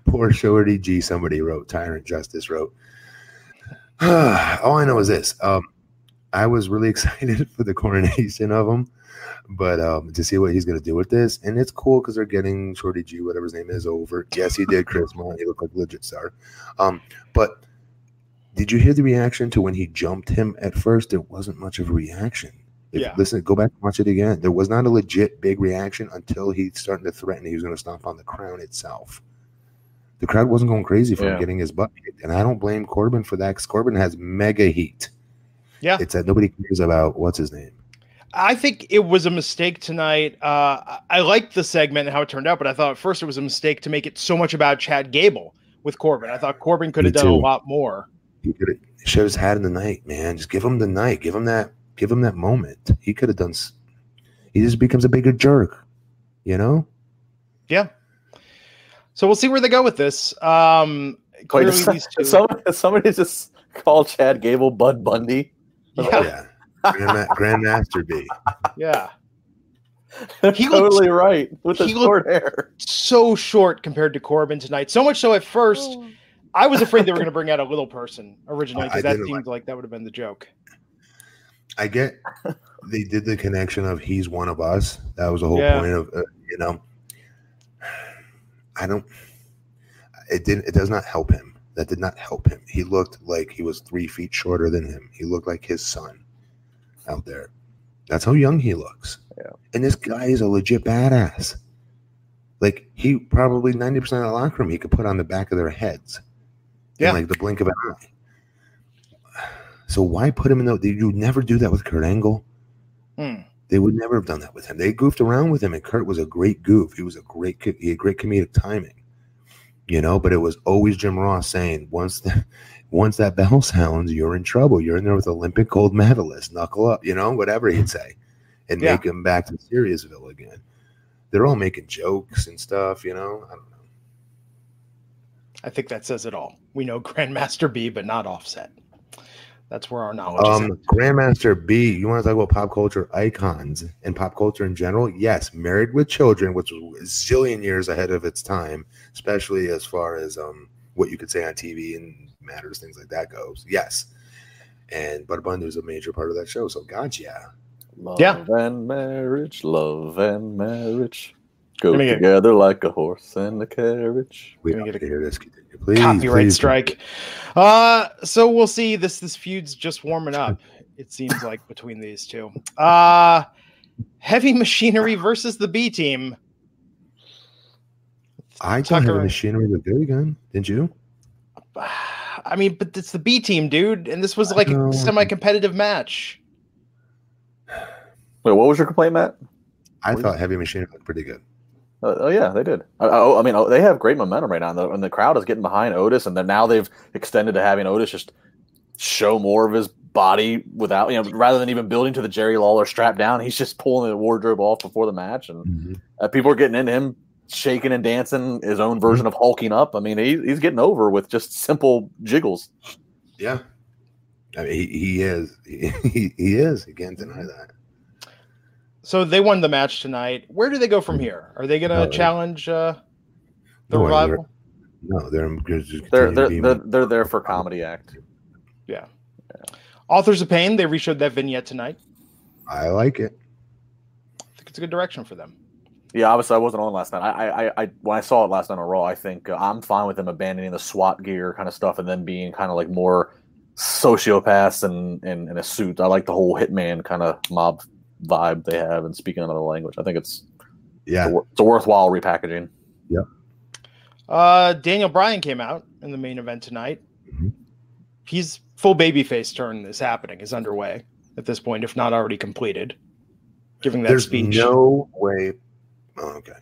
Poor Shorty G, somebody wrote, Tyrant Justice wrote. All I know is this. Um, I was really excited for the coronation of him, but um, to see what he's going to do with this. And it's cool because they're getting Shorty G, whatever his name is, over. Yes, he did charisma. He looked like a legit star. Um, but did you hear the reaction to when he jumped him at first? There wasn't much of a reaction. If, yeah. Listen, go back and watch it again. There was not a legit big reaction until he started to threaten he was going to stomp on the crown itself. The crowd wasn't going crazy for yeah. him getting his butt kicked. And I don't blame Corbin for that because Corbin has mega heat. Yeah. It's that nobody cares about what's his name. I think it was a mistake tonight. Uh, I liked the segment and how it turned out, but I thought at first it was a mistake to make it so much about Chad Gable with Corbin. I thought Corbin could have done too. a lot more. He could have should have had in the night, man. Just give him the night. Give him that give him that moment. He could have done he just becomes a bigger jerk, you know? Yeah. So we'll see where they go with this. Um, Wait, some, two... somebody, somebody just called Chad Gable Bud Bundy. Yeah, oh, yeah. Grandma, Grandmaster B. Yeah, he totally looked, right with his short hair. So short compared to Corbin tonight. So much so at first, oh. I was afraid they were going to bring out a little person originally because that seemed like, like that would have been the joke. I get they did the connection of he's one of us. That was the whole yeah. point of uh, you know. I don't. It didn't. It does not help him. That did not help him. He looked like he was three feet shorter than him. He looked like his son out there. That's how young he looks. Yeah. And this guy is a legit badass. Like he probably ninety percent of the locker room he could put on the back of their heads. Yeah. In like the blink of an eye. So why put him in the? You would never do that with Kurt Angle. Mm. They would never have done that with him. They goofed around with him, and Kurt was a great goof. He was a great, he had great comedic timing, you know. But it was always Jim Ross saying, once the, once that bell sounds, you're in trouble. You're in there with Olympic gold medalists. Knuckle up, you know, whatever he'd say, and yeah. make him back to Seriousville again. They're all making jokes and stuff, you know. I don't know. I think that says it all. We know Grandmaster B, but not Offset. That's where our knowledge um, is. Grandmaster B, you want to talk about pop culture icons and pop culture in general? Yes, Married with Children, which was a zillion years ahead of its time, especially as far as um, what you could say on T V and matters, things like that goes. Yes. And Bud Bundy was a major part of that show, so gotcha. Love yeah. and marriage, love and marriage. Go together like a horse and a carriage. We don't get to hear this. Continue, please. Copyright please. Strike. Uh, so we'll see. This this feud's just warming up, it seems like, between these two. Uh, Heavy Machinery versus the B Team. I thought Heavy Machinery was very good. Didn't you? I mean, but it's the B Team, dude. And this was like a semi-competitive match. Wait, what was your complaint, Matt? I what thought Heavy Machinery looked pretty good. Uh, oh yeah, they did. I, I, I mean, they have great momentum right now, and the, and the crowd is getting behind Otis, and then now they've extended to having Otis just show more of his body without, you know, rather than even building to the Jerry Lawler strap down, he's just pulling the wardrobe off before the match, and mm-hmm. uh, people are getting into him, shaking and dancing his own version mm-hmm. of hulking up. I mean, he, he's getting over with just simple jiggles. Yeah, I mean, he, he is. He, he is. You can't deny that. So they won the match tonight. Where do they go from here? Are they going to no, challenge uh, the no, Revival? They're, no, they're just they're they're, they're they're there for comedy act. Yeah. yeah. Authors of Pain. They reshowed that vignette tonight. I like it. I think it's a good direction for them. Yeah, obviously I wasn't on last night. I I I when I saw it last night on Raw, I think uh, I'm fine with them abandoning the SWAT gear kind of stuff and then being kind of like more sociopaths and in a suit. I like the whole hitman kind of mob vibe they have and speaking another language. I think it's yeah, it's a worthwhile repackaging. Yeah. Uh, Daniel Bryan came out in the main event tonight. Mm-hmm. He's full babyface turn is happening, is underway at this point, if not already completed. Giving that there's speech, no way. Oh, okay.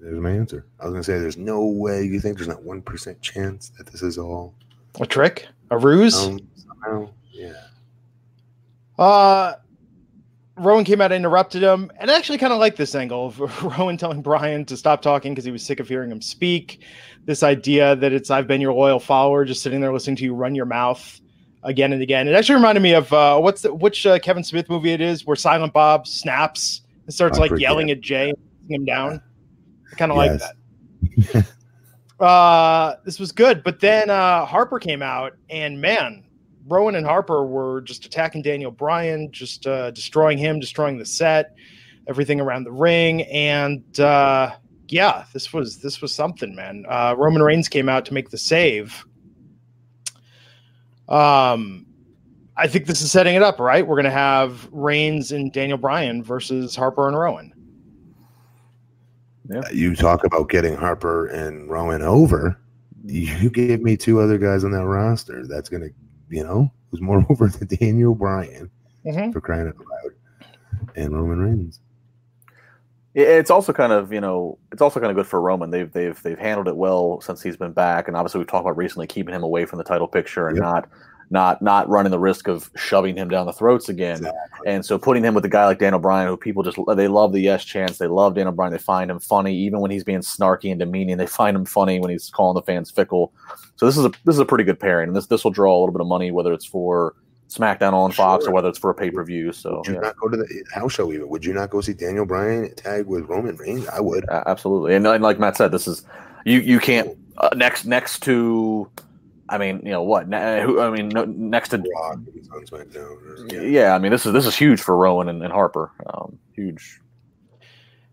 There's my answer. I was gonna say, there's no way you think there's not one percent chance that this is all a trick, a ruse. Um, somehow, yeah. Uh. Rowan came out and interrupted him, and I actually kind of like this angle of Rowan telling Brian to stop talking because he was sick of hearing him speak. This idea that it's, I've been your loyal follower, just sitting there listening to you run your mouth again and again. It actually reminded me of uh, what's the, which uh, Kevin Smith movie it is where Silent Bob snaps and starts I like forget. yelling at Jay and putting him down. I kind of yes. like that. uh, this was good, but then uh, Harper came out, and man, Rowan and Harper were just attacking Daniel Bryan, just uh, destroying him, destroying the set, everything around the ring, and uh, yeah, this was this was something, man. Uh, Roman Reigns came out to make the save. Um, I think this is setting it up, right? We're gonna have Reigns and Daniel Bryan versus Harper and Rowan. Yeah. You talk about getting Harper and Rowan over. You gave me two other guys on that roster. That's gonna. You know, it was more over to Daniel Bryan mm-hmm. for crying out loud, and Roman Reigns. Yeah, it's also kind of you know, it's also kind of good for Roman. They've they've they've handled it well since he's been back, and obviously we've talked about recently keeping him away from the title picture and yep. not not not running the risk of shoving him down the throats again. Exactly. And so putting him with a guy like Daniel Bryan, who people just they love the yes chance, they love Daniel Bryan, they find him funny even when he's being snarky and demeaning. They find him funny when he's calling the fans fickle. So this is a this is a pretty good pairing, and this this will draw a little bit of money whether it's for SmackDown on sure. Fox or whether it's for a pay per view. So would you yeah. not go to the house show even? Would you not go see Daniel Bryan tag with Roman Reigns? I would uh, absolutely, and, and like Matt said, this is you you can't uh, next next to. I mean, you know what? I mean, next to yeah. yeah. I mean, this is this is huge for Rowan and, and Harper. Um, huge,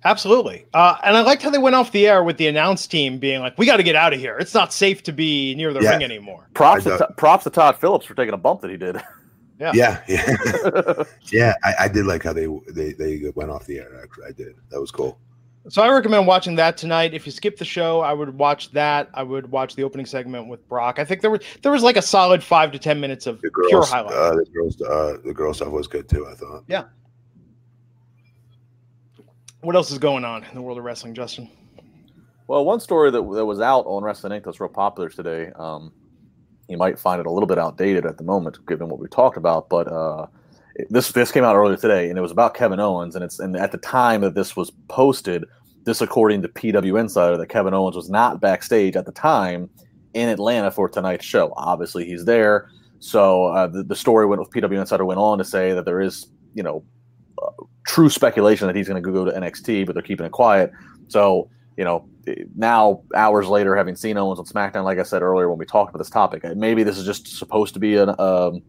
absolutely. Uh, and I liked how they went off the air with the announce team being like, "We got to get out of here. It's not safe to be near the yeah. ring anymore." Props to, props to Todd Phillips for taking a bump that he did. Yeah, yeah, yeah. yeah I, I did like how they, they they went off the air. Actually, I did. That was cool. So I recommend watching that tonight. If you skip the show, I would watch that. I would watch the opening segment with Brock. I think there was there was like a solid five to ten minutes of girls, pure highlights. Uh, the girls, uh, the girl stuff was good too, I thought. Yeah. What else is going on in the world of wrestling, Justin? Well, one story that, that was out on Wrestling Incorporated that's real popular today. Um, you might find it a little bit outdated at the moment, given what we talked about, but. Uh, This this came out earlier today, and it was about Kevin Owens, and it's and at the time that this was posted, this according to P W Insider, that Kevin Owens was not backstage at the time in Atlanta for tonight's show. Obviously, he's there, so uh, the, the story went with P W Insider went on to say that there is you know uh, true speculation that he's going to go to N X T, but they're keeping it quiet. So you know now hours later, having seen Owens on SmackDown, like I said earlier when we talked about this topic, maybe this is just supposed to be an um,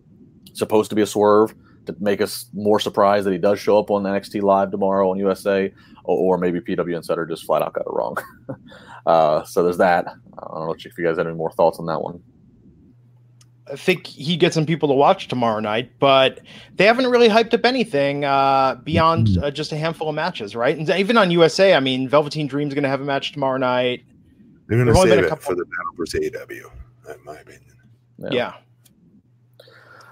supposed to be a swerve. To make us more surprised that he does show up on N X T Live tomorrow on U S A, or, or maybe P W Insider just flat out got it wrong. uh, so there's that. I don't know if you guys have any more thoughts on that one. I think he gets some people to watch tomorrow night, but they haven't really hyped up anything uh, beyond uh, just a handful of matches, right? And even on U S A, I mean, Velveteen Dream's going to have a match tomorrow night. They're going to save it for the battle for A E W, in my opinion. Yeah. yeah.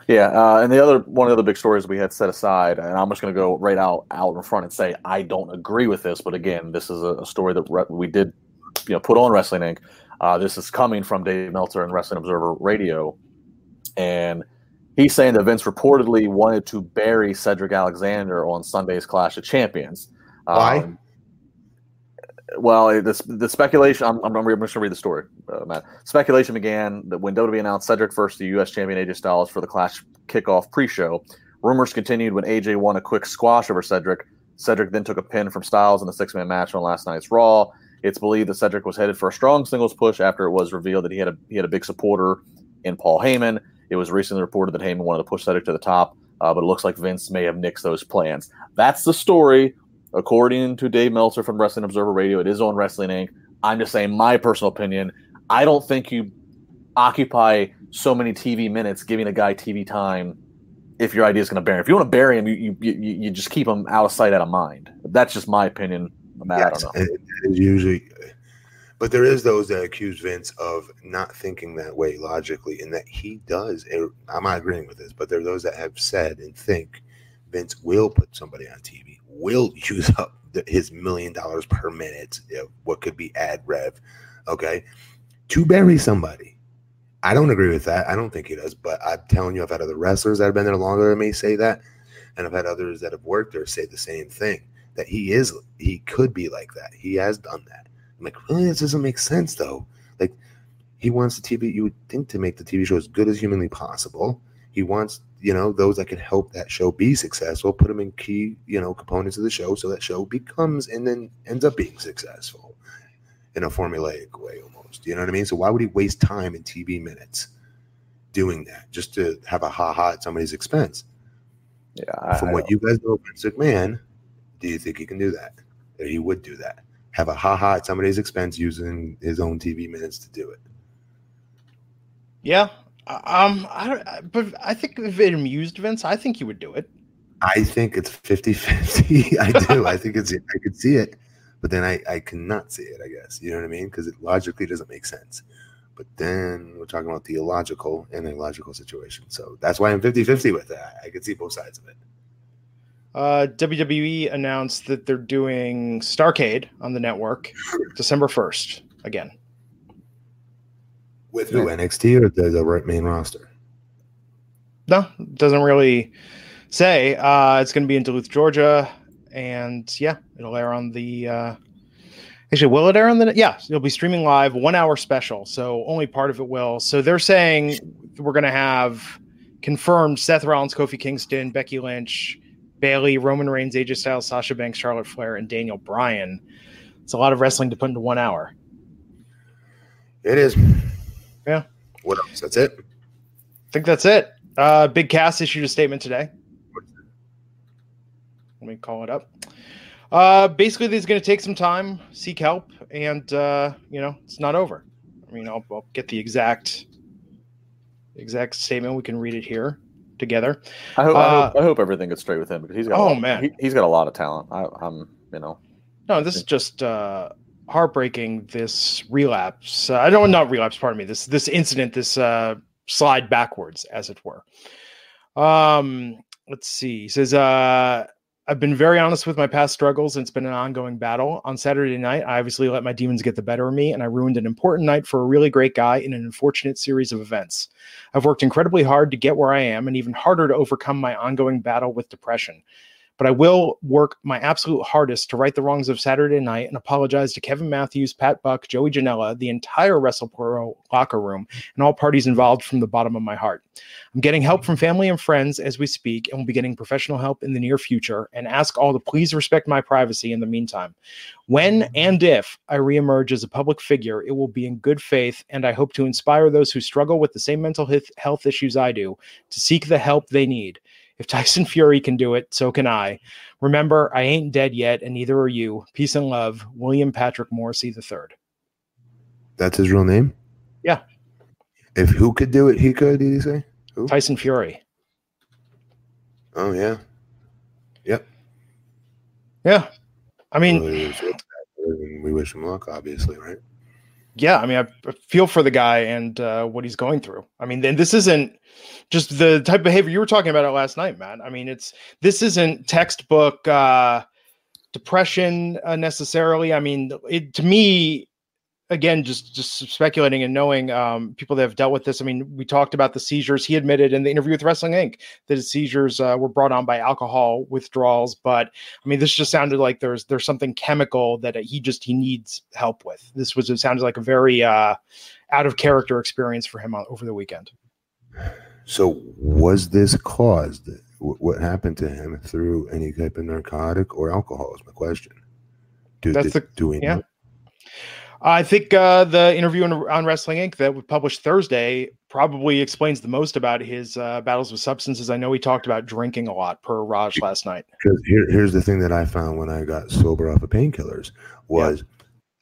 Yeah, uh, and the other one of the other big stories we had set aside, and I'm just going to go right out out in front and say I don't agree with this, but again, this is a, a story that re- we did, you know, put on Wrestling Incorporated. Uh, this is coming from Dave Meltzer and Wrestling Observer Radio, and he's saying that Vince reportedly wanted to bury Cedric Alexander on Sunday's Clash of Champions. Um, Why? Well, the, the speculation, I'm, I'm, I'm just going to read the story, uh, Matt. Speculation began that when W W E announced Cedric versus the U S champion A J Styles for the Clash kickoff pre-show, rumors continued when A J won a quick squash over Cedric. Cedric then took a pin from Styles in the six-man match on last night's Raw. It's believed that Cedric was headed for a strong singles push after it was revealed that he had a he had a big supporter in Paul Heyman. It was recently reported that Heyman wanted to push Cedric to the top, uh, but it looks like Vince may have nixed those plans. That's the story. According to Dave Meltzer from Wrestling Observer Radio, it is on Wrestling Incorporated. I'm just saying my personal opinion. I don't think you occupy so many T V minutes giving a guy T V time if your idea is going to bury him. If you want to bury him, you you, you you just keep him out of sight, out of mind. That's just my opinion. Matt, yes, I don't know. It is usually, but there is those that accuse Vince of not thinking that way logically, and that he does. I'm not agreeing with this, but there are those that have said and think Vince will put somebody on T V. Will use up the, his million dollars per minute, you know, what could be ad rev, okay, to bury somebody. I don't agree with that. I don't think he does, but I'm telling you, I've had other wrestlers that have been there longer than me say that, and I've had others that have worked there say the same thing, that he is, he could be like that. He has done that. I'm like, really, this doesn't make sense, though. Like, he wants the T V, you would think, to make the T V show as good as humanly possible. He wants, you know, those that can help that show be successful, put them in key, you know, components of the show so that show becomes and then ends up being successful in a formulaic way almost. You know what I mean? So why would he waste time in T V minutes doing that just to have a ha-ha at somebody's expense? Yeah. From what you guys know, Vince McMahon, do you think he can do that? That he would do that? Have a ha-ha at somebody's expense using his own T V minutes to do it? Yeah. Um, I don't, but I think if it amused Vince, I think he would do it. I think it's fifty-fifty. I do. I think it's, I could see it, but then I, I cannot see it, I guess. You know what I mean? Because it logically doesn't make sense. But then we're talking about the illogical and illogical situation. So that's why I'm fifty-fifty with that. I could see both sides of it. Uh, W W E announced that they're doing Starrcade on the network December first again. With who, N X T or the, the main roster? No, it doesn't really say. Uh, it's going to be in Duluth, Georgia, and yeah, it'll air on the. Uh, actually, will it air on the? Yeah, it'll be streaming live, one hour special. So only part of it will. So they're saying we're going to have confirmed Seth Rollins, Kofi Kingston, Becky Lynch, Bailey, Roman Reigns, A J Styles, Sasha Banks, Charlotte Flair, and Daniel Bryan. It's a lot of wrestling to put into one hour. It is. Yeah. What else? That's it? I think that's it. Uh, Big Cass issued a statement today. Let me call it up. Uh, basically, this is going to take some time, seek help, and, uh, you know, it's not over. I mean, I'll, I'll get the exact exact statement. We can read it here together. I hope, uh, I hope, I hope everything gets straight with him because he's got, oh, a, lot, man. He, he's got a lot of talent. I, I'm, you know. No, this is just uh, heartbreaking. This relapse. Uh, I don't not relapse. Pardon me. This this incident. This uh, slide backwards, as it were. Um. Let's see. He says, uh, I've been very honest with my past struggles, and it's been an ongoing battle. On Saturday night, I obviously let my demons get the better of me, and I ruined an important night for a really great guy in an unfortunate series of events. I've worked incredibly hard to get where I am, and even harder to overcome my ongoing battle with depression. But I will work my absolute hardest to right the wrongs of Saturday night and apologize to Kevin Matthews, Pat Buck, Joey Janela, the entire WrestlePro locker room, and all parties involved from the bottom of my heart. I'm getting help from family and friends as we speak, and we'll be getting professional help in the near future, and ask all to please respect my privacy in the meantime. When and if I reemerge as a public figure, it will be in good faith, and I hope to inspire those who struggle with the same mental health issues I do to seek the help they need. If Tyson Fury can do it, so can I. Remember, I ain't dead yet, and neither are you. Peace and love, William Patrick Morrissey the third. That's his real name? Yeah. If who could do it, he could, did he say? Who? Tyson Fury. Oh, yeah. Yep. Yeah. I mean... we wish him luck, obviously, right? Yeah, I mean, I feel for the guy and uh, what he's going through. I mean, then this isn't just the type of behavior you were talking about it last night, Matt. I mean, it's this isn't textbook uh, depression uh, necessarily. I mean, it to me, again, just just speculating and knowing um, people that have dealt with this. I mean, we talked about the seizures. He admitted in the interview with Wrestling Incorporated that his seizures uh, were brought on by alcohol withdrawals. But I mean, this just sounded like there's there's something chemical that he just he needs help with. This was it sounded like a very uh, out of character experience for him over the weekend. So was this caused? What happened to him through any type of narcotic or alcohol is my question. Do, That's the, do we yeah. know? I think uh, the interview on Wrestling Incorporated that was published Thursday probably explains the most about his uh, battles with substances. I know he talked about drinking a lot per Raj last night. Here, here's the thing that I found when I got sober off of painkillers was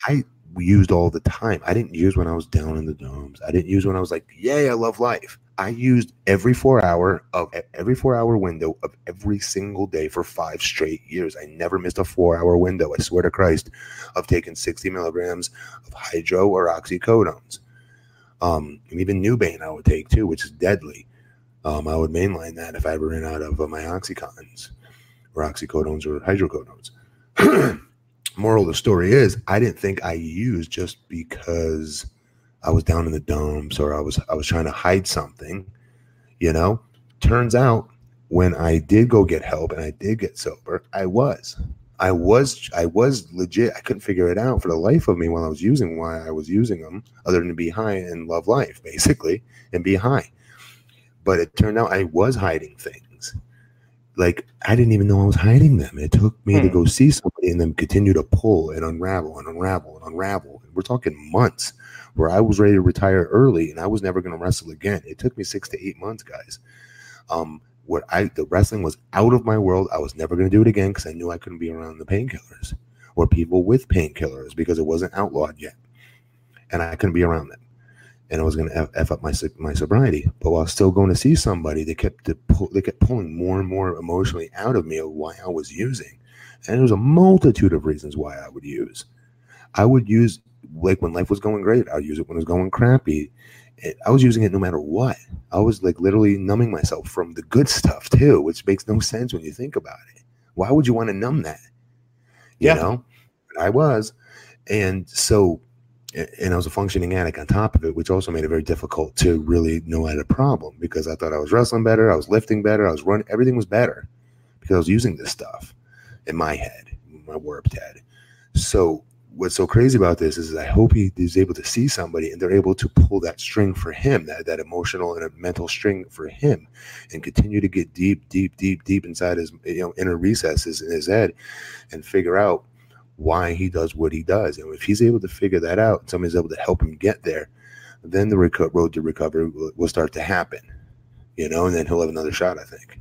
yeah. I used all the time. I didn't use when I was down in the domes. I didn't use when I was like, yay, I love life. I used every four hour of every four hour window of every single day for five straight years. I never missed a four hour window. I swear to Christ, of taking sixty milligrams of hydro or oxycodones. Um, and even Nubane I would take too, which is deadly. Um, I would mainline that if I ever ran out of uh, my oxycontins or oxycodones or hydrocodones. Moral of the story is I didn't think I used just because I was down in the dumps or I was I was trying to hide something, you know. Turns out when I did go get help and I did get sober, I was. I was I was legit. I couldn't figure it out for the life of me while I was using why I was using them other than to be high and love life, basically, and be high. But it turned out I was hiding things. Like, I didn't even know I was hiding them. It took me hmm. to go see somebody and then continue to pull and unravel and unravel and unravel. We're talking months where I was ready to retire early and I was never going to wrestle again. It took me six to eight months, guys. Um, where I the wrestling was out of my world. I was never going to do it again because I knew I couldn't be around the painkillers or people with painkillers because it wasn't outlawed yet. And I couldn't be around them. And I was going to F up my my sobriety. But while still going to see somebody, they kept, to pull, they kept pulling more and more emotionally out of me of why I was using. And there was a multitude of reasons why I would use. I would use, like, when life was going great, I would use it when it was going crappy. It, I was using it no matter what. I was, like, literally numbing myself from the good stuff, too, which makes no sense when you think about it. Why would you want to numb that? You yeah. know? But I was. And so... and I was a functioning addict on top of it, which also made it very difficult to really know I had a problem because I thought I was wrestling better. I was lifting better. I was running. Everything was better because I was using this stuff in my head, my warped head. So what's so crazy about this is I hope he is able to see somebody and they're able to pull that string for him, that, that emotional and mental string for him, and continue to get deep, deep, deep, deep inside his you know inner recesses in his head and figure out why he does what he does. And if he's able to figure that out, somebody's able to help him get there, then the reco- road to recovery will, will start to happen, you know, and then he'll have another shot, I think.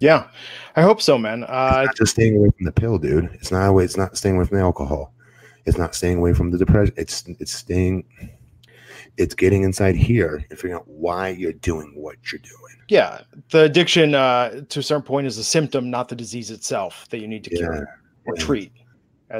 Yeah, I hope so, man. Uh, it's not just staying away from the pill, dude. It's not away. It's not staying away from the alcohol. It's not staying away from the depression. It's it's staying, it's getting inside here and figuring out why you're doing what you're doing. Yeah, the addiction uh, to a certain point is a symptom, not the disease itself that you need to yeah. cure or yeah. treat.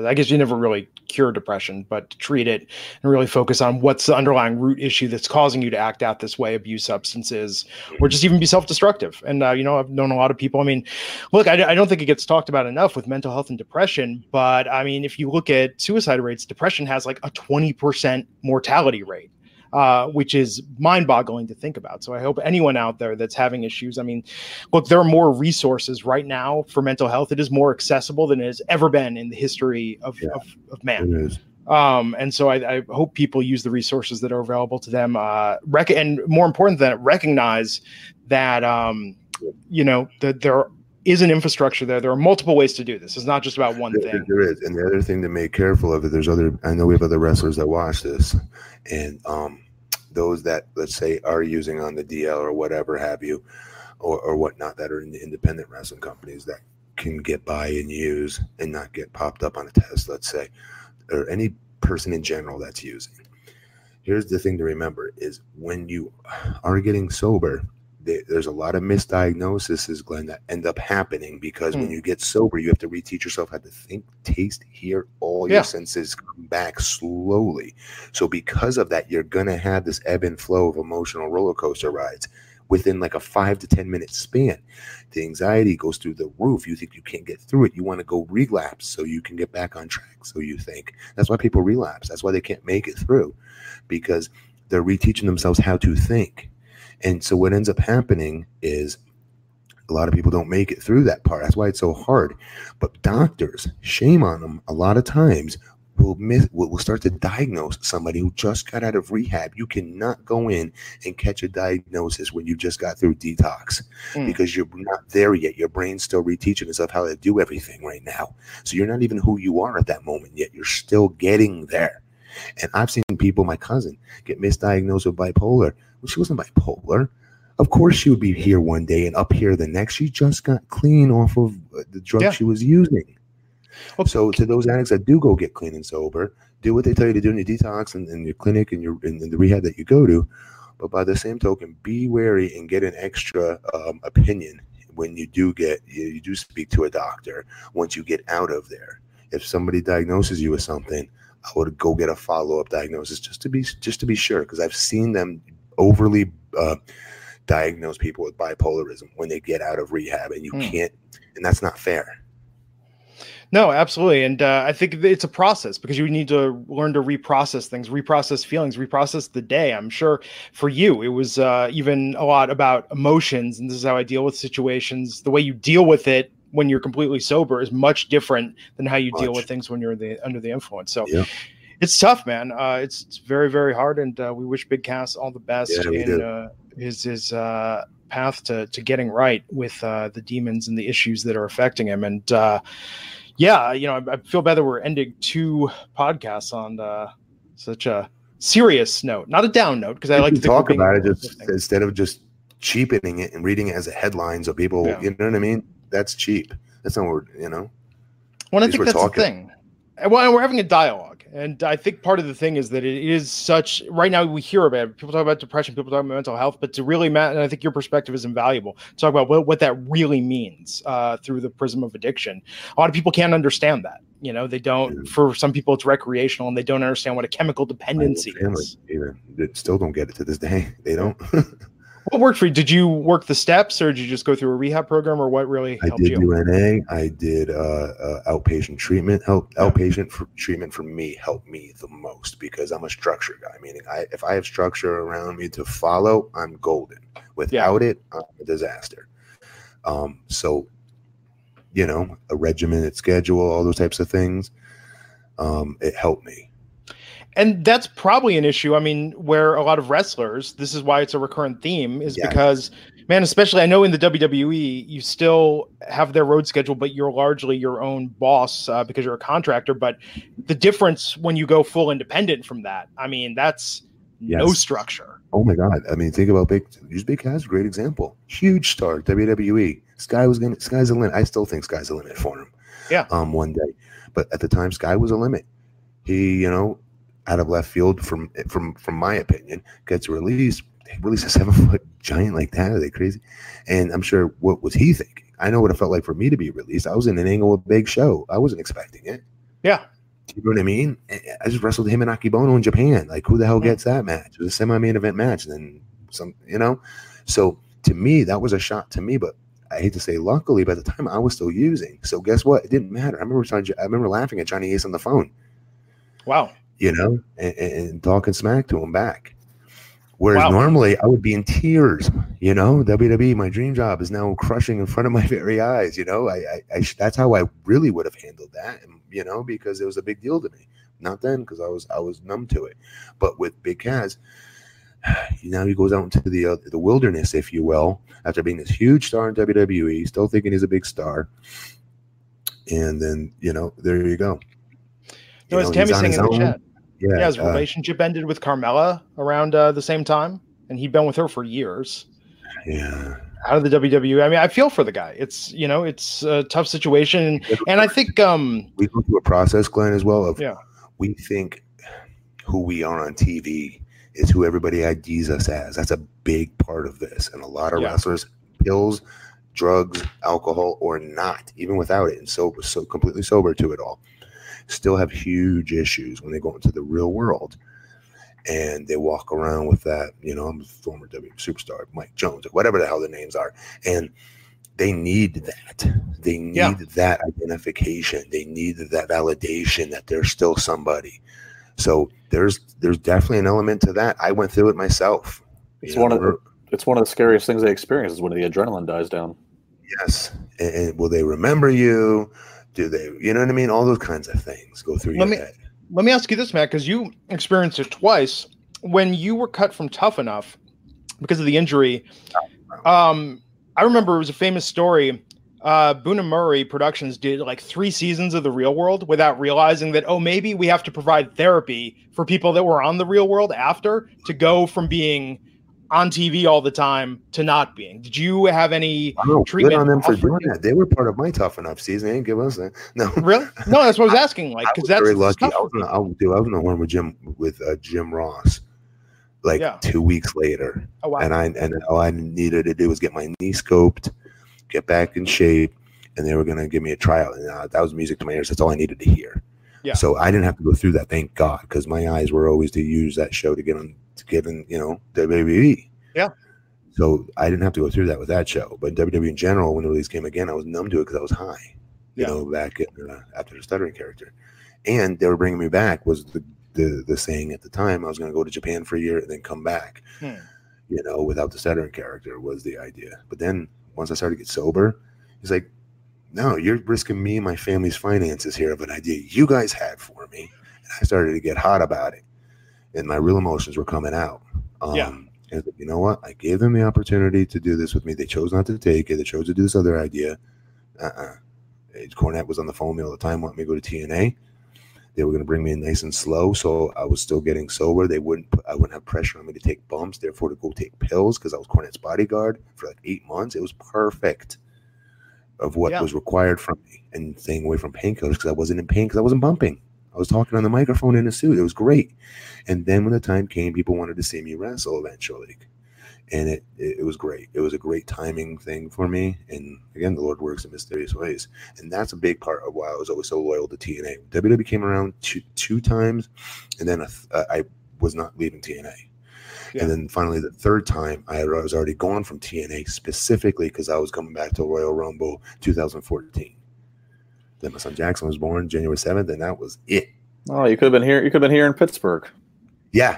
I guess you never really cure depression, but to treat it and really focus on what's the underlying root issue that's causing you to act out this way, abuse substances, or just even be self-destructive. And, uh, you know, I've known a lot of people. I mean, look, I, I don't think it gets talked about enough with mental health and depression, but I mean, if you look at suicide rates, depression has like a twenty percent mortality rate. Uh, which is mind-boggling to think about. So I hope anyone out there that's having issues, I mean, look, there are more resources right now for mental health. It is more accessible than it has ever been in the history of, yeah, of, of man. It is. Um, and so I, I hope people use the resources that are available to them. Uh, rec- and more important than that, recognize that, um, you know, that there are, is an infrastructure there. There are multiple ways to do this. It's not just about one there, thing. There is. And the other thing to make careful of it, there's other, I know we have other wrestlers that watch this, and um, those that, let's say, are using on the D L or whatever have you, or, or whatnot, that are in the independent wrestling companies that can get by and use and not get popped up on a test, let's say, or any person in general that's using. Here's the thing to remember is when you are getting sober, there's a lot of misdiagnoses, Glenn, that end up happening because mm. when you get sober, you have to reteach yourself how to think, taste, hear. All yeah. your senses come back slowly. So because of that, you're going to have this ebb and flow of emotional roller coaster rides within like a five to ten minute span. The anxiety goes through the roof. You think you can't get through it. You want to go relapse so you can get back on track. So you think that's why people relapse. That's why they can't make it through, because they're reteaching themselves how to think. And so what ends up happening is a lot of people don't make it through that part. That's why it's so hard. But doctors, shame on them, a lot of times will miss, will start to diagnose somebody who just got out of rehab. You cannot go in and catch a diagnosis when you just got through detox mm. because you're not there yet. Your brain's still reteaching itself how to do everything right now. So you're not even who you are at that moment yet. You're still getting there. And I've seen people, my cousin, get misdiagnosed with bipolar. Well, she wasn't bipolar. Of course she would be here one day and up here the next. She just got clean off of the drug yeah. she was using. Okay. So to those addicts that do go get clean and sober, do what they tell you to do in your detox and, and your clinic and your and, and the rehab that you go to. But by the same token, be wary and get an extra um, opinion when you do get you, you do speak to a doctor once you get out of there. If somebody diagnoses you with something, I would go get a follow-up diagnosis just to be just to be sure, because I've seen them overly uh, diagnose people with bipolarism when they get out of rehab, and you mm. can't, and that's not fair. No, absolutely. And uh, I think it's a process, because you need to learn to reprocess things, reprocess feelings, reprocess the day. I'm sure for you, it was uh, even a lot about emotions, and this is how I deal with situations. The way you deal with it when you're completely sober is much different than how you much. deal with things when you're the, under the influence. So yeah. it's tough, man. Uh, it's, it's very, very hard. And uh, we wish Big Cass all the best yeah, in uh, his, his uh, path to, to getting right with uh, the demons and the issues that are affecting him. And uh, yeah, you know, I, I feel bad that we're ending two podcasts on uh, such a serious note, not a down note. Cause I like to talk about it just, instead of just cheapening it and reading it as a headline. So people, yeah. you know what I mean? That's cheap. That's not what we're, you know. Well, I think that's the thing. Well, and we're having a dialogue. And I think part of the thing is that it is such, right now we hear about it. People talk about depression, people talk about mental health, but to really, Matt, and I think your perspective is invaluable, talk about what, what that really means uh, through the prism of addiction. A lot of people can't understand that. You know, they don't, for some people it's recreational, and they don't understand what a chemical dependency is. Either. They still don't get it to this day. They don't. What worked for you? Did you work the steps, or did you just go through a rehab program, or what really helped you? I did you? U N A. I did uh, uh, outpatient treatment. Help, yeah. Outpatient for treatment for me helped me the most, because I'm a structure guy. Meaning, I, if I have structure around me to follow, I'm golden. Without yeah. it, I'm a disaster. Um, so, you know, a regimented schedule, all those types of things, um, it helped me. And that's probably an issue. I mean, where a lot of wrestlers, this is why it's a recurrent theme, is yeah. because, man, especially I know in the W W E, you still have their road schedule, but you're largely your own boss uh, because you're a contractor. But the difference when you go full independent from that, I mean, that's yes. no structure. Oh, my God. I mean, think about Big – use Big Cass, great example. Huge star, W W E. Sky was gonna, Sky's the limit. I still think Sky's the limit for him Yeah. Um, one day. But at the time, Sky was a limit. He, you know – out of left field, from from from my opinion, gets released. They release a seven-foot giant like that. Are they crazy? And I'm sure, what was he thinking? I know what it felt like for me to be released. I was in an angle with Big Show. I wasn't expecting it. Yeah. Do you know what I mean? I just wrestled him and Akibono in Japan. Like, who the hell gets that match? It was a semi-main event match. And then some, you know? So to me, that was a shot to me. But I hate to say luckily, by the time I was still using. So guess what? It didn't matter. I remember trying, I remember laughing at Johnny Ace on the phone. Wow. You know? And, and talking smack to him back. Whereas wow. normally I would be in tears, you know, W W E, my dream job is now crushing in front of my very eyes. You know, I, I, I that's how I really would have handled that, you know, because it was a big deal to me. Not then, because I was I was numb to it. But with Big Kaz, now he goes out into the uh, the wilderness, if you will, after being this huge star in W W E, still thinking he's a big star. And then, you know, there you go. There was Tammy saying in the chat. Yeah, yeah, his uh, relationship ended with Carmella around uh, the same time, and he'd been with her for years. Yeah, out of the W W E. I mean, I feel for the guy. It's you know, it's a tough situation, and I think um, we go through a process, Glenn, as well. Of yeah, we think who we are on T V is who everybody I Ds us as. That's a big part of this, and a lot of yeah. wrestlers, pills, drugs, alcohol, or not, even without it, and so so completely sober to it all, still have huge issues when they go into the real world, and they walk around with that, you know, I'm a former W W E superstar, Mike Jones, or whatever the hell the names are, and they need that. They need yeah. that identification. They need that validation that they're still somebody. So there's there's definitely an element to that. I went through it myself. It's you one know, of the, it's one of the scariest things they experience is when the adrenaline dies down. Yes, and, and will they remember you? Do they, you know what I mean? All those kinds of things go through your head. Let me ask you this, Matt, because you experienced it twice. When you were cut from Tough Enough because of the injury, um, I remember it was a famous story. Uh, Boona Murray Productions did like three seasons of The Real World without realizing that, oh, maybe we have to provide therapy for people that were on The Real World after to go from being on T V all the time to not being. Did you have any oh, treatment good on them for doing you? That? They were part of my Tough Enough season. They didn't give us that. No, really? No, that's what I was asking. Like, because that's very lucky. I was in a one with Jim with uh, Jim Ross, like yeah. two weeks later, oh, wow. and I and all I needed to do was get my knee scoped, get back in shape, and they were going to give me a tryout. And uh, that was music to my ears. That's all I needed to hear. Yeah. So I didn't have to go through that. Thank God, because my eyes were always to use that show to get on. Given, you know, W W E. Yeah. So I didn't have to go through that with that show. But W W E in general, when the release came again, I was numb to it because I was high, you yeah. know, back in, uh, after the stuttering character. And they were bringing me back was the, the, the saying at the time. I was going to go to Japan for a year and then come back, hmm. you know, without the stuttering character was the idea. But then once I started to get sober, he's like, no, you're risking me and my family's finances here of an idea you guys had for me. And I started to get hot about it. And my real emotions were coming out. Um, yeah. And you know what? I gave them the opportunity to do this with me. They chose not to take it. They chose to do this other idea. Uh-uh. Cornette was on the phone all the time, wanting me to go to T N A. They were going to bring me in nice and slow, so I was still getting sober. They wouldn't. Put, I wouldn't have pressure on me to take bumps, therefore to go take pills, because I was Cornette's bodyguard for like eight months. It was perfect of what yeah. was required from me, and staying away from painkillers because I wasn't in pain because I wasn't bumping. I was talking on the microphone in a suit. It was great. And then when the time came, people wanted to see me wrestle eventually. And it, it, it was great. It was a great timing thing for me. And again, the Lord works in mysterious ways. And that's a big part of why I was always so loyal to T N A. W W E came around two, two times, and then a th- uh, I was not leaving T N A. Yeah. And then finally the third time, I, I was already gone from T N A specifically because I was coming back to Royal Rumble two thousand fourteen. Then my son Jackson was born January seventh, and that was it. Oh, you could have been here. You could have been here in Pittsburgh. Yeah,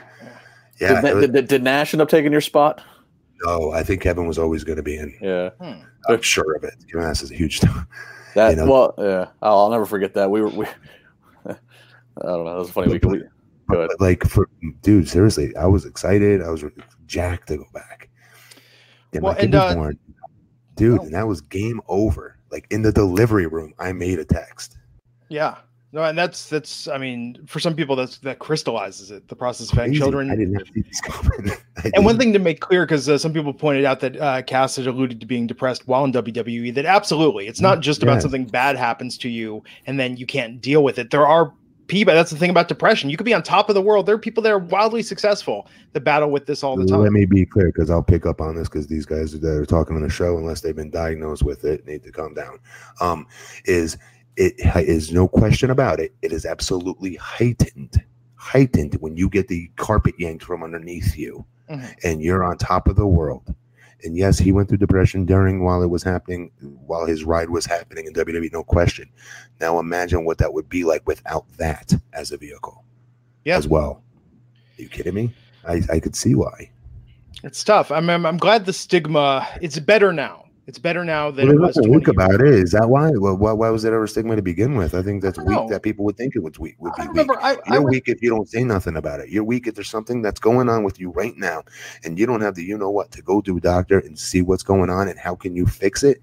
yeah. Did, was, did, did Nash end up taking your spot? No, I think Kevin was always going to be in. Yeah, hmm. I'm sure of it. Kevin Nash is a huge star. That you know? Well, yeah. I'll, I'll never forget that. We were. We, I don't know. That was a funny. But, we could, but, we, but like for dude, seriously, I was excited. I was jacked to go back. And well, and uh, born, dude, oh. and that was game over. Like in the delivery room, I made a text. Yeah. No, and that's, that's, I mean, for some people, that's, that crystallizes it, the process of having children. I didn't have to discover that. And one thing to make clear, because uh, some people pointed out that uh, Cass had alluded to being depressed while in W W E, that absolutely, it's not just yeah. about something bad happens to you and then you can't deal with it. There are people, that's the thing about depression. You could be on top of the world. There are people that are wildly successful that battle with this all the time. Let me be clear, because I'll pick up on this, because these guys that are talking on the show, unless they've been diagnosed with it, need to calm down. Um, is it is no question about it. It is absolutely heightened, heightened when you get the carpet yanked from underneath you, mm-hmm. and you're on top of the world. And yes, he went through depression during while it was happening, while his ride was happening in W W E, no question. Now imagine what that would be like without that as a vehicle, yeah. as well. Are you kidding me? I, I could see why. It's tough. I'm, I'm I'm glad the stigma. It's better now. It's better now than well, it was. Think about it. Is that why? Why? Why was it ever stigma to begin with? I think that's I weak. Know. That people would think it was weak. Would be I remember, weak. I, You're I would... weak if you don't say nothing about it. You're weak if there's something that's going on with you right now, and you don't have the you know what to go to a doctor and see what's going on and how can you fix it.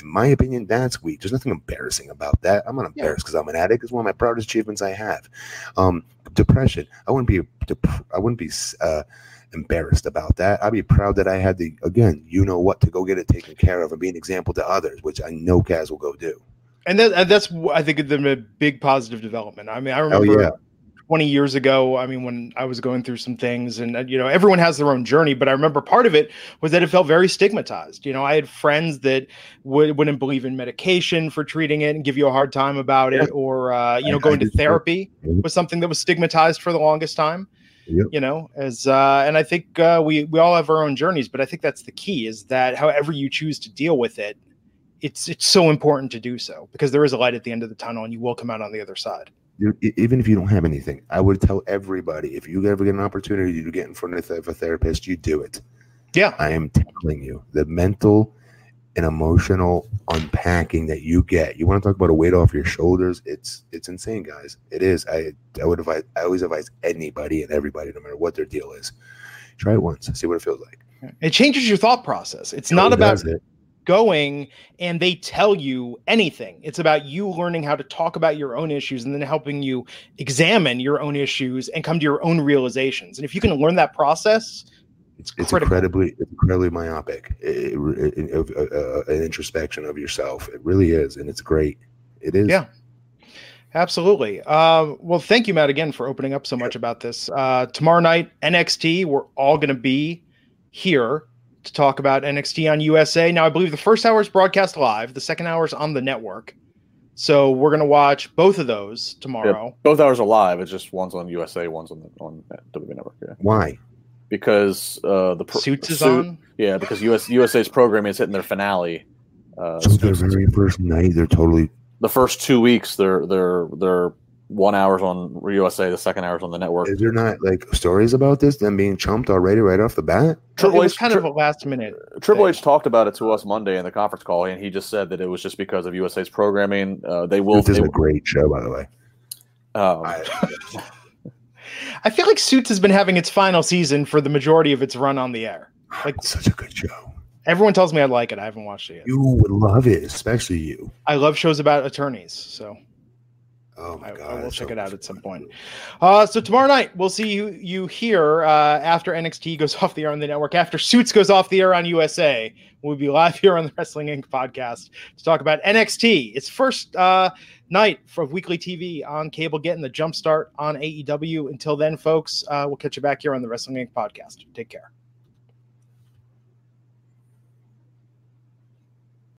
In my opinion, that's weak. There's nothing embarrassing about that. I'm not embarrassed because yeah. I'm an addict. It's one of my proudest achievements I have. Um, depression. I wouldn't be. Dep- I wouldn't be. Uh, embarrassed about that. I'd be proud that I had the again you know what to go get it taken care of and be an example to others, which I know Kaz will go do. And that, that's I think the big positive development. I mean, I remember yeah. twenty years ago, I mean, when I was going through some things, and you know, everyone has their own journey, but I remember part of it was that it felt very stigmatized. You know, I had friends that would, wouldn't believe in medication for treating it and give you a hard time about yeah. it, or uh, you know, I, going I to therapy so. Was something that was stigmatized for the longest time. Yep. You know, as uh, and I think uh, we we all have our own journeys, but I think that's the key: is that however you choose to deal with it, it's it's so important to do so, because there is a light at the end of the tunnel, and you will come out on the other side. You're, even if you don't have anything, I would tell everybody: if you ever get an opportunity to get in front of a therapist, you do it. Yeah, I am telling you, the mental and emotional unpacking that you get. You want to talk about a weight off your shoulders? It's it's insane, guys. It is. I I would advise. I always advise anybody and everybody, no matter what their deal is, try it once, see what it feels like. It changes your thought process. It's not about going and they tell you anything. It's about you learning how to talk about your own issues and then helping you examine your own issues and come to your own realizations. And if you can learn that process. It's, it's incredibly, incredibly myopic. It, it, it, it, uh, an introspection of yourself. It really is, and it's great. It is. Yeah, absolutely. Uh, well, thank you, Matt, again for opening up so much about this. Uh, tomorrow night, N X T. We're all going to be here to talk about N X T on U S A. Now, I believe the first hour is broadcast live. The second hour is on the network. So we're going to watch both of those tomorrow. Yeah, both hours are live. It's just one's on U S A, one's on the, on W W E Network. Yeah. Why? Because uh, the pro- Suits is suit, on? Yeah, because U S U S A's programming is hitting their finale. Uh, so their very first night, they're totally... The first two weeks, they're they're they're one hour's on U S A, the second hour's on the network. Is there not like stories about this, them being chumped already right off the bat? Triple H kind tri- of a last minute. Triple thing. H talked about it to us Monday in the conference call, and he just said that it was just because of U S A's programming. Uh, they will. This they is will, a great show, by the way. Um, I, I feel like Suits has been having its final season for the majority of its run on the air. Like, it's such a good show. Everyone tells me I like it. I haven't watched it yet. You would love it, especially you. I love shows about attorneys, so oh my I, God, I will check so it out at some point. Uh, so tomorrow night, we'll see you, you here uh, after N X T goes off the air on the network, after Suits goes off the air on U S A. We'll be live here on the Wrestling Incorporated podcast to talk about N X T. It's first uh, night for weekly T V on cable, getting the jump start on A E W. Until then, folks, uh, we'll catch you back here on the Wrestling Incorporated podcast. Take care.